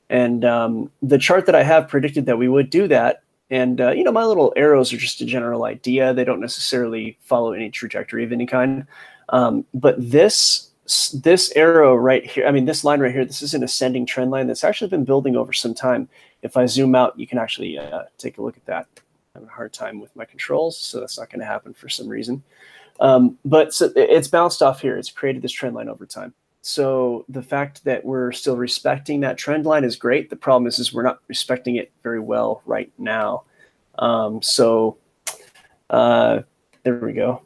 And the chart that I have predicted that we would do that. And, you know, my little arrows are just a general idea. They don't necessarily follow any trajectory of any kind. But this arrow right here, I mean, this line right here, this is an ascending trend line that's actually been building over some time. If I zoom out, you can actually take a look at that. I'm having a hard time with my controls, so that's not going to happen for some reason. But so it's bounced off here. It's created this trend line over time. So the fact that we're still respecting that trend line is great. The problem is we're not respecting it very well right now. There we go.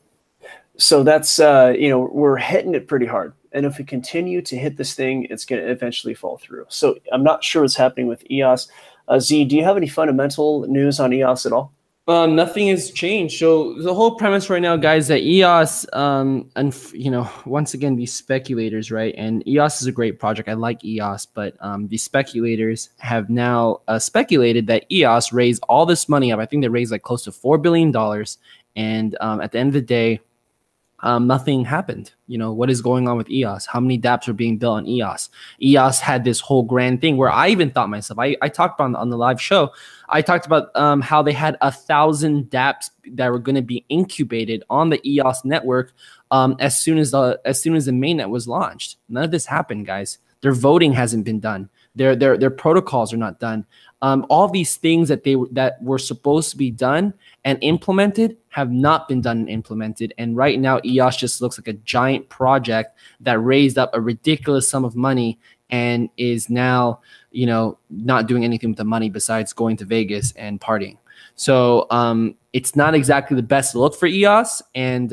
So that's, you know, we're hitting it pretty hard. And if we continue to hit this thing, it's going to eventually fall through. So I'm not sure what's happening with EOS. Z, do you have any fundamental news on EOS at all? Nothing has changed. So the whole premise right now, guys, that EOS, and you know, once again, these speculators, right? And EOS is a great project. I like EOS, but these speculators have now speculated that EOS raised all this money up. I think they raised like close to $4 billion. And at the end of the day, nothing happened. You know, what is going on with EOS? How many dApps are being built on EOS? EOS had this whole grand thing where I even thought myself, I talked about on the live show, I talked about how they had 1,000 dApps that were going to be incubated on the EOS network as soon as the mainnet was launched. None of this happened, guys. Their voting hasn't been done. Their protocols are not done. All these things that were supposed to be done and implemented have not been done and implemented. And right now, EOS just looks like a giant project that raised up a ridiculous sum of money and is now, you know, not doing anything with the money besides going to Vegas and partying. So it's not exactly the best look for EOS. And,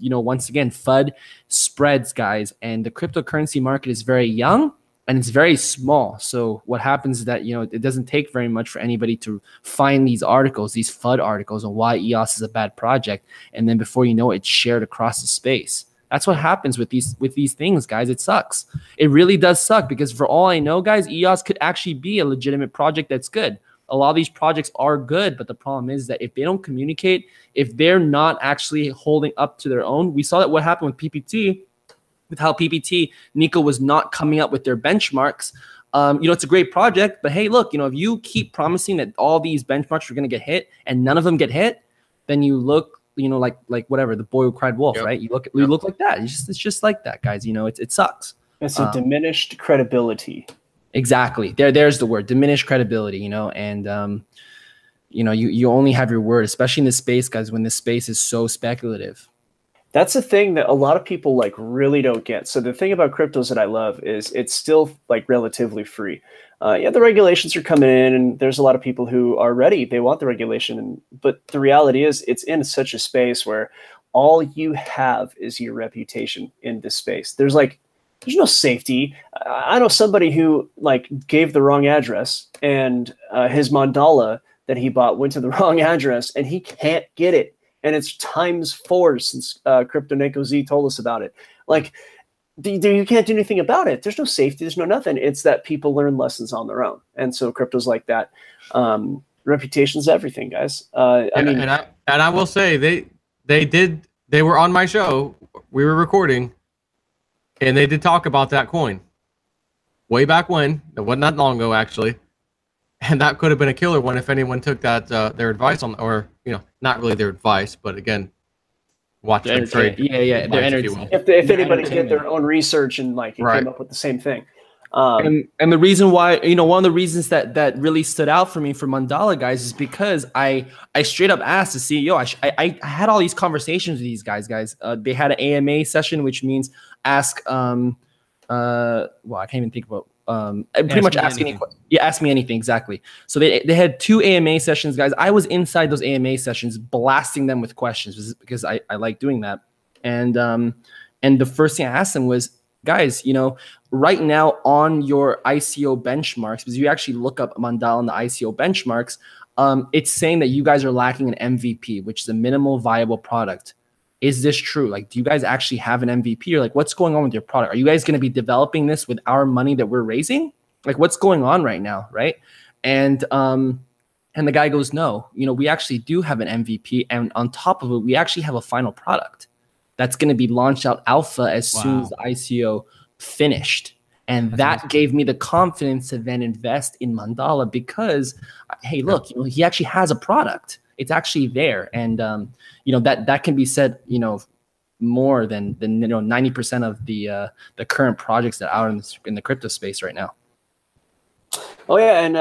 you know, once again, FUD spreads, guys. And the cryptocurrency market is very young. and it's very small. So what happens is that, you know, it doesn't take very much for anybody to find these articles, these FUD articles on why EOS is a bad project. And then before you know it, it's shared across the space. That's what happens with these things, guys. It sucks. It really does suck, because for all I know, guys, EOS could actually be a legitimate project that's good. A lot of these projects are good, but the problem is that if they don't communicate, if they're not actually holding up to their own, we saw that what happened with PPT, with how PPT, Nico was not coming up with their benchmarks. You know, it's a great project, but hey, look, you know, if you keep promising that all these benchmarks are going to get hit and none of them get hit, then you look, you know, like whatever, the boy who cried wolf, right? You look like that. It's just like that, guys. You know, it sucks. It's a diminished credibility. Exactly. There's the word, diminished credibility, you know, and, you know, you only have your word, especially in this space, guys, when this space is so speculative. That's the thing that a lot of people like really don't get. So the thing about cryptos that I love is it's still like relatively free. Yeah, the regulations are coming in and there's a lot of people who are ready. They want the regulation. But the reality is it's in such a space where all you have is your reputation in this space. There's no safety. I know somebody who like gave the wrong address and his mandala that he bought went to the wrong address and he can't get it. And it's x4 since Crypto Nekoz Z told us about it. Like, you can't do anything about it. There's no safety. There's no nothing. It's that people learn lessons on their own. And so crypto's like that. Reputation's everything, guys. I will say they were on my show. We were recording, and they did talk about that coin way back when. It wasn't that long ago, actually. And that could have been a killer one if anyone took that their advice on, or you know, not really their advice, but again, watch them trade. If anybody did their own research and like came up with the same thing. And the reason why, you know, one of the reasons that really stood out for me for Mandala, guys, is because I straight up asked the CEO. I had all these conversations with these guys. They had an AMA session, which means ask. Well, I can't even think about. Pretty much ask me anything, exactly. So they had 2 AMA sessions, guys. I was inside those AMA sessions blasting them with questions because I like doing that. And the first thing I asked them was, guys, you know, right now on your ICO benchmarks, because you actually look up Mandala on the ICO benchmarks, it's saying that you guys are lacking an MVP, which is a minimal viable product. Is this true? Like, do you guys actually have an MVP? Or like, what's going on with your product? Are you guys going to be developing this with our money that we're raising? Like, what's going on right now, right? And the guy goes, no, you know, we actually do have an MVP. And on top of it, we actually have a final product that's going to be launched out alpha as soon as the ICO finished. And that gave me the confidence to then invest in Mandala because, hey, look, you know, he actually has a product. It's actually there. And, you know, that can be said, you know, more than you know, 90% of the current projects that are in the crypto space right now. Oh, yeah. And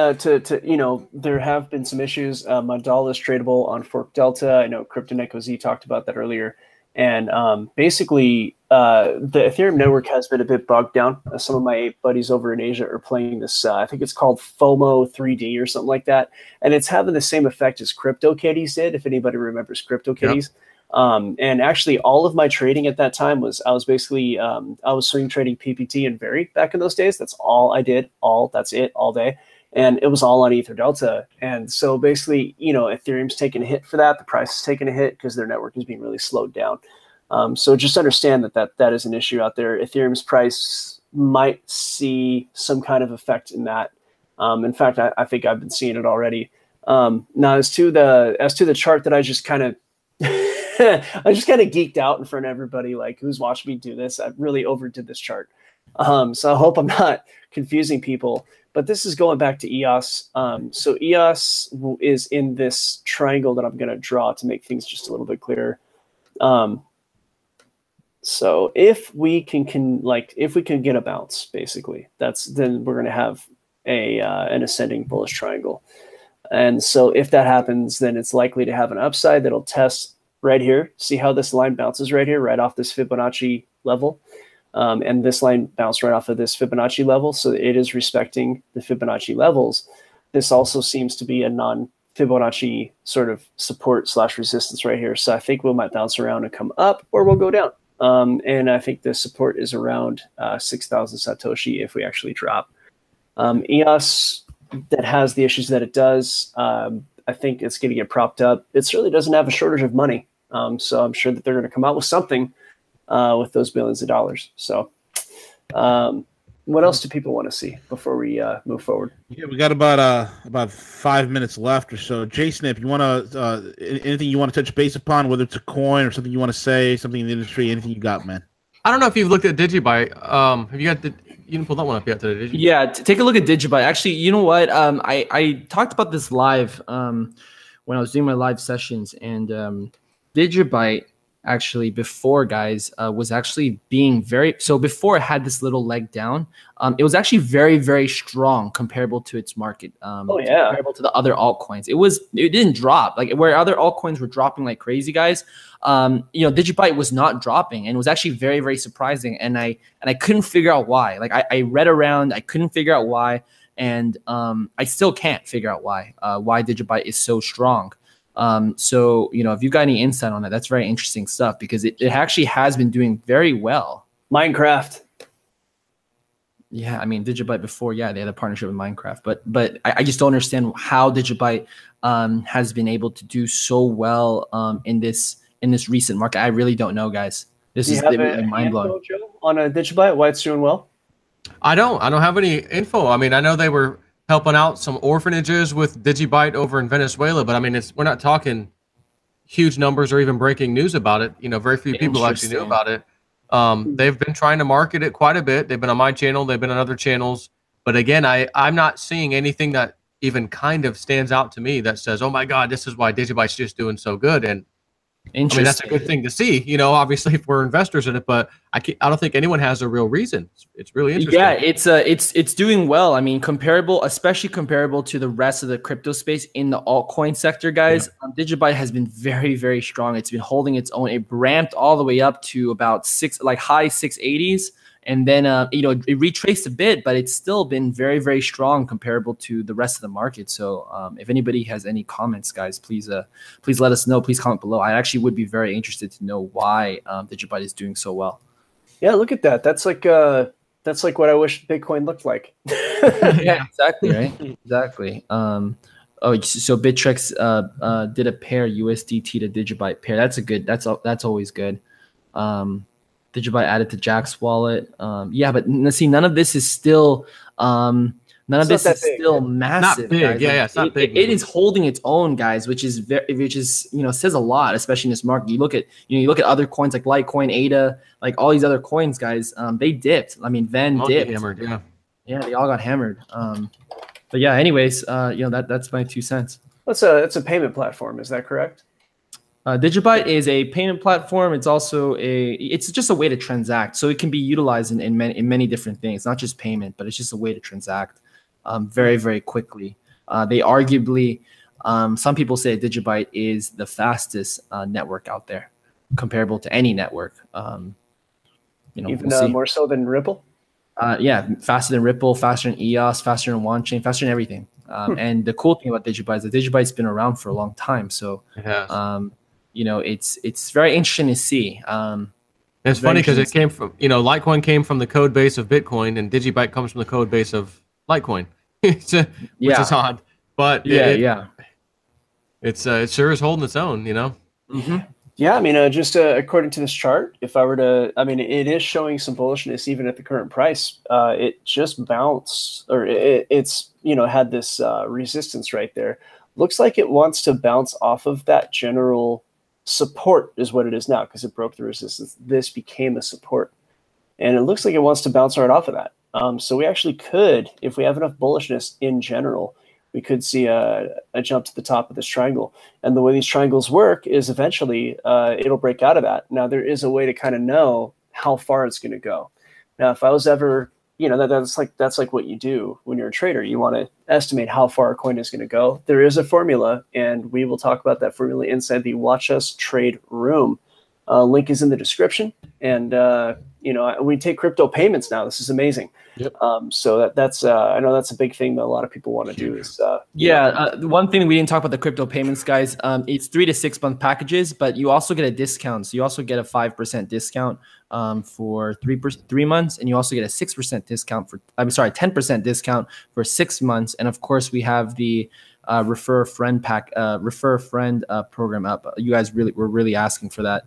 you know, there have been some issues. Mandala is tradable on Fork Delta. I know Crypto Nekoz Z talked about that earlier. And basically, the Ethereum network has been a bit bogged down. Some of my buddies over in Asia are playing this, I think it's called FOMO 3D or something like that. And it's having the same effect as CryptoKitties did, if anybody remembers CryptoKitties. Yep. And actually, all of my trading at that time was, I was swing trading PPT and Very back in those days. That's all I did. All day. And it was all on Ether Delta. And so basically, you know, Ethereum's taking a hit for that. The price is taking a hit because their network is being really slowed down. So just understand that is an issue out there. Ethereum's price might see some kind of effect in that. In fact, I think I've been seeing it already. Now, as to the chart that I just kind of geeked out in front of everybody, like who's watched me do this. I really overdid this chart. So I hope I'm not confusing people. But this is going back to EOS. So EOS is in this triangle that I'm going to draw to make things just a little bit clearer. So if we can get a bounce, basically, then we're going to have an ascending bullish triangle. And so if that happens, then it's likely to have an upside that'll test right here. See how this line bounces right here, right off this Fibonacci level. And this line bounced right off of this Fibonacci level, so it is respecting the Fibonacci levels. This also seems to be a non-Fibonacci sort of support / resistance right here. So I think we might bounce around and come up, or we'll go down. And I think the support is around 6,000 Satoshi if we actually drop. EOS, that has the issues that it does, I think it's going to get propped up. It certainly doesn't have a shortage of money. So I'm sure that they're going to come out with something with those billions of dollars. So what else do people want to see before we move forward? Yeah, we got about 5 minutes left or so. JSnip, you want to anything you want to touch base upon, whether it's a coin or something you want to say, something in the industry, anything you got, man? I don't know if you've looked at Digibyte. Have you got the... You didn't pull that one up yet today, did you? Yeah, take a look at Digibyte. Actually, you know what? I talked about this live when I was doing my live sessions, and Digibyte actually before, guys, was actually being very... So before it had this little leg down, it was actually very, very strong comparable to its market. Oh, yeah. Comparable to the other altcoins. It didn't drop. Like where other altcoins were dropping like crazy, guys, you know, Digibyte was not dropping, and it was actually very, very surprising. And I couldn't figure out why. Like I read around, I couldn't figure out why. And I still can't figure out why Digibyte is so strong. So, you know, if you've got any insight on that, that's very interesting stuff, because it actually has been doing very well. Minecraft. Yeah. I mean, Digibyte before, yeah, they had a partnership with Minecraft, but I just don't understand how Digibyte, has been able to do so well, in this recent market. I really don't know, guys. This is mind blowing. On a Digibyte, why it's doing well? I don't have any info. I mean, I know they were helping out some orphanages with Digibyte over in Venezuela, but I mean, we're not talking huge numbers or even breaking news about it. You know, very few people actually knew about it. They've been trying to market it quite a bit. They've been on my channel, they've been on other channels, but again, I'm not seeing anything that even kind of stands out to me that says, "Oh my God, this is why Digibyte's just doing so good." And I mean, that's a good thing to see, you know, obviously if we're investors in it, but I don't think anyone has a real reason. It's really interesting. Yeah, it's doing well. I mean, especially comparable to the rest of the crypto space in the altcoin sector, guys. Yeah. Digibyte has been very, very strong. It's been holding its own. It ramped all the way up to about high 680s. And then, you know, it retraced a bit, but it's still been very, very strong comparable to the rest of the market. So if anybody has any comments, guys, please let us know. Please comment below. I actually would be very interested to know why Digibyte is doing so well. Yeah, look at that. That's like what I wish Bitcoin looked like. Yeah, exactly, right? Exactly. Oh, so Bittrex did a pair USDT to Digibyte pair. That's always good. Digibyte added to Jack's wallet. Yeah, but see, none of this is still massive. Not big, guys. Yeah, it's not big. It is holding its own, guys, which is you know, says a lot, especially in this market. You look at other coins like Litecoin, ADA, like all these other coins, guys. They dipped. I mean, Venn dipped. Hammered, yeah. Yeah, they all got hammered. But yeah, anyways, you know, that's my 2 cents. That's a payment platform. Is that correct? Digibyte is a payment platform. It's also it's just a way to transact. So it can be utilized in many different things, not just payment, but it's just a way to transact very, very quickly. They arguably, some people say Digibyte is the fastest network out there, comparable to any network. You know, even more so than Ripple. Yeah, faster than Ripple, faster than EOS, faster than OneChain, faster than everything. And the cool thing about Digibyte is that Digibyte's been around for a long time. So it has. You know, it's very interesting to see. It's funny because it came from, you know, Litecoin came from the code base of Bitcoin, and Digibyte comes from the code base of Litecoin, which is odd. But it sure is holding its own, you know. Mm-hmm. Yeah, I mean, just according to this chart, if I were to, I mean, it is showing some bullishness even at the current price. It just bounced, or it's you know, had this resistance right there. Looks like it wants to bounce off of that general support is what it is now, because it broke the resistance. This became a support, and it looks like it wants to bounce right off of that. So we actually could, if we have enough bullishness in general, we could see a jump to the top of this triangle. And the way these triangles work is eventually it'll break out of that. Now there is a way to kind of know how far it's going to go. Now, if I was ever, you know, that's like what you do when you're a trader. You want to estimate how far a coin is going to go. There is a formula, and we will talk about that formula inside the Watch Us Trade room. Link is in the description. And, you know, we take crypto payments now. This is amazing. Yep. So that's I know that's a big thing that a lot of people want to do is. One thing we didn't talk about the crypto payments, guys, it's 3 to 6 month packages, but you also get a discount. So you also get a 5% discount for 3 months, and you also get a 6% discount for, I'm sorry, 10% discount for 6 months. And of course, we have the refer friend program up. You guys were really asking for that,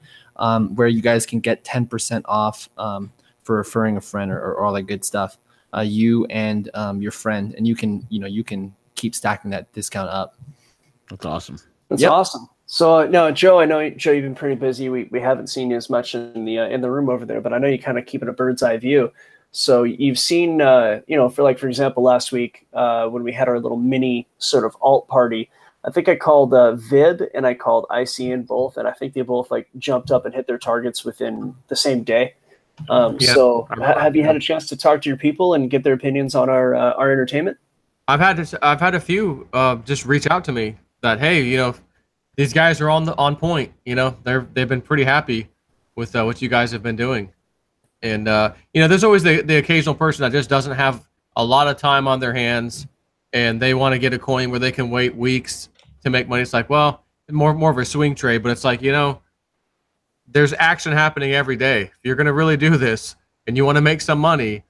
where you guys can get 10% off for referring a friend or all that good stuff. You and your friend, and you can keep stacking that discount up. That's awesome. That's awesome. So no, Joe, I know Joe, you've been pretty busy. We haven't seen you as much in the room over there, but I know you kind of keep it a bird's eye view. So you've seen, you know, for example, last week when we had our little mini sort of alt party, I think I called Vib and I called ICN both, and I think they both like jumped up and hit their targets within the same day. So have you had a chance to talk to your people and get their opinions on our entertainment? I've had a few just reach out to me that, hey, you know, these guys are on point. You know, they've been pretty happy with what you guys have been doing. And, you know, there's always the occasional person that just doesn't have a lot of time on their hands and they want to get a coin where they can wait weeks to make money. It's like, well, more of a swing trade, but it's like, you know, there's action happening every day. If you're going to really do this and you want to make some money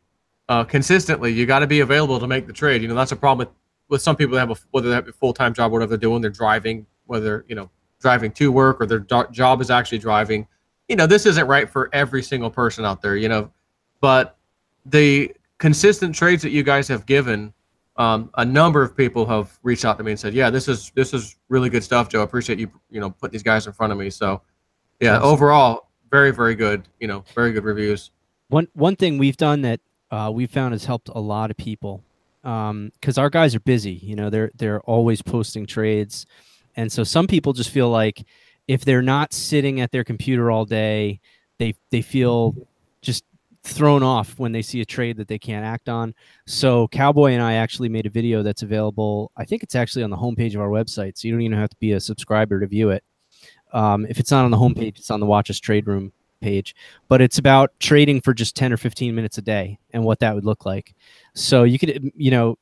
consistently, you got to be available to make the trade. You know, that's a problem with some people that have whether they have a full-time job, whatever they're doing, they're driving, whether, you know, driving to work or their job is actually driving. You know, this isn't right for every single person out there, you know, but the consistent trades that you guys have given, a number of people have reached out to me and said, yeah, this is really good stuff, Joe. I appreciate you, you know, put these guys in front of me. So yeah, overall, very, very good, you know, very good reviews. One thing we've done that we found has helped a lot of people because our guys are busy, you know, they're always posting trades. And so some people just feel like, if they're not sitting at their computer all day, they feel just thrown off when they see a trade that they can't act on. So Cowboy and I actually made a video that's available. I think it's actually on the homepage of our website, so you don't even have to be a subscriber to view it. If it's not on the homepage, it's on the Watch Us Trade Room page. But it's about trading for just 10 or 15 minutes a day and what that would look like. So you could, you know,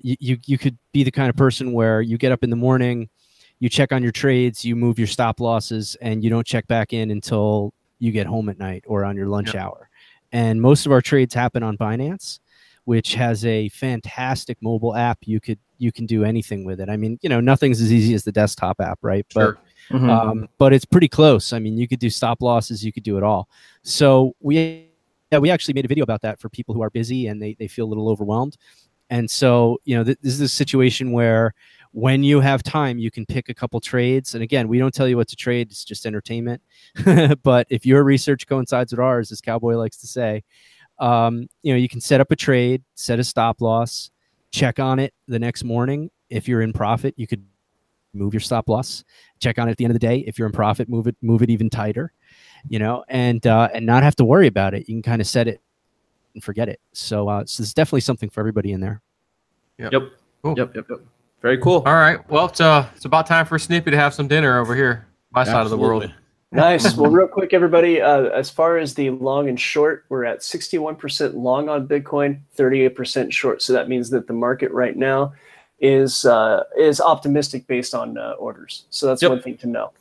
you could be the kind of person where you get up in the morning, you check on your trades, you move your stop losses, and you don't check back in until you get home at night or on your lunch hour. And most of our trades happen on Binance, which has a fantastic mobile app. You can do anything with it. I mean, you know, nothing's as easy as the desktop app, right? Sure. But but it's pretty close. I mean, you could do stop losses, you could do it all. So we actually made a video about that for people who are busy and they feel a little overwhelmed. And so, you know, this is a situation where when you have time, you can pick a couple trades. And again, we don't tell you what to trade. It's just entertainment. But if your research coincides with ours, as Cowboy likes to say, you know, you can set up a trade, set a stop loss, check on it the next morning. If you're in profit, you could move your stop loss, check on it at the end of the day. If you're in profit, move it even tighter, you know, and not have to worry about it. You can kind of set it and forget it. So there's definitely something for everybody in there. Yep. Cool. Yep. Very cool. All right. Well, it's about time for Snippy to have some dinner over here, my side of the world. Nice. Well, real quick, everybody, as far as the long and short, we're at 61% long on Bitcoin, 38% short. So that means that the market right now is optimistic based on orders. So that's one thing to know.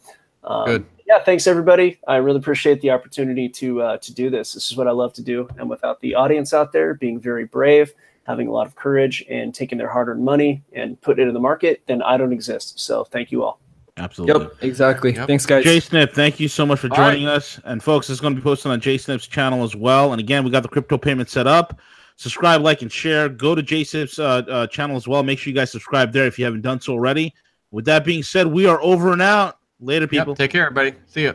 Good. Yeah. Thanks, everybody. I really appreciate the opportunity to do this. This is what I love to do. And without the audience out there being very brave, having a lot of courage and taking their hard-earned money and putting it in the market, then I don't exist. So thank you all. Absolutely. Yep, exactly. Yep. Thanks, guys. JSnip, thank you so much for joining us. And, folks, this is going to be posted on JSnip's channel as well. And, again, we got the crypto payment set up. Subscribe, like, and share. Go to JSnip's channel as well. Make sure you guys subscribe there if you haven't done so already. With that being said, we are over and out. Later, people. Yep, take care, everybody. See ya.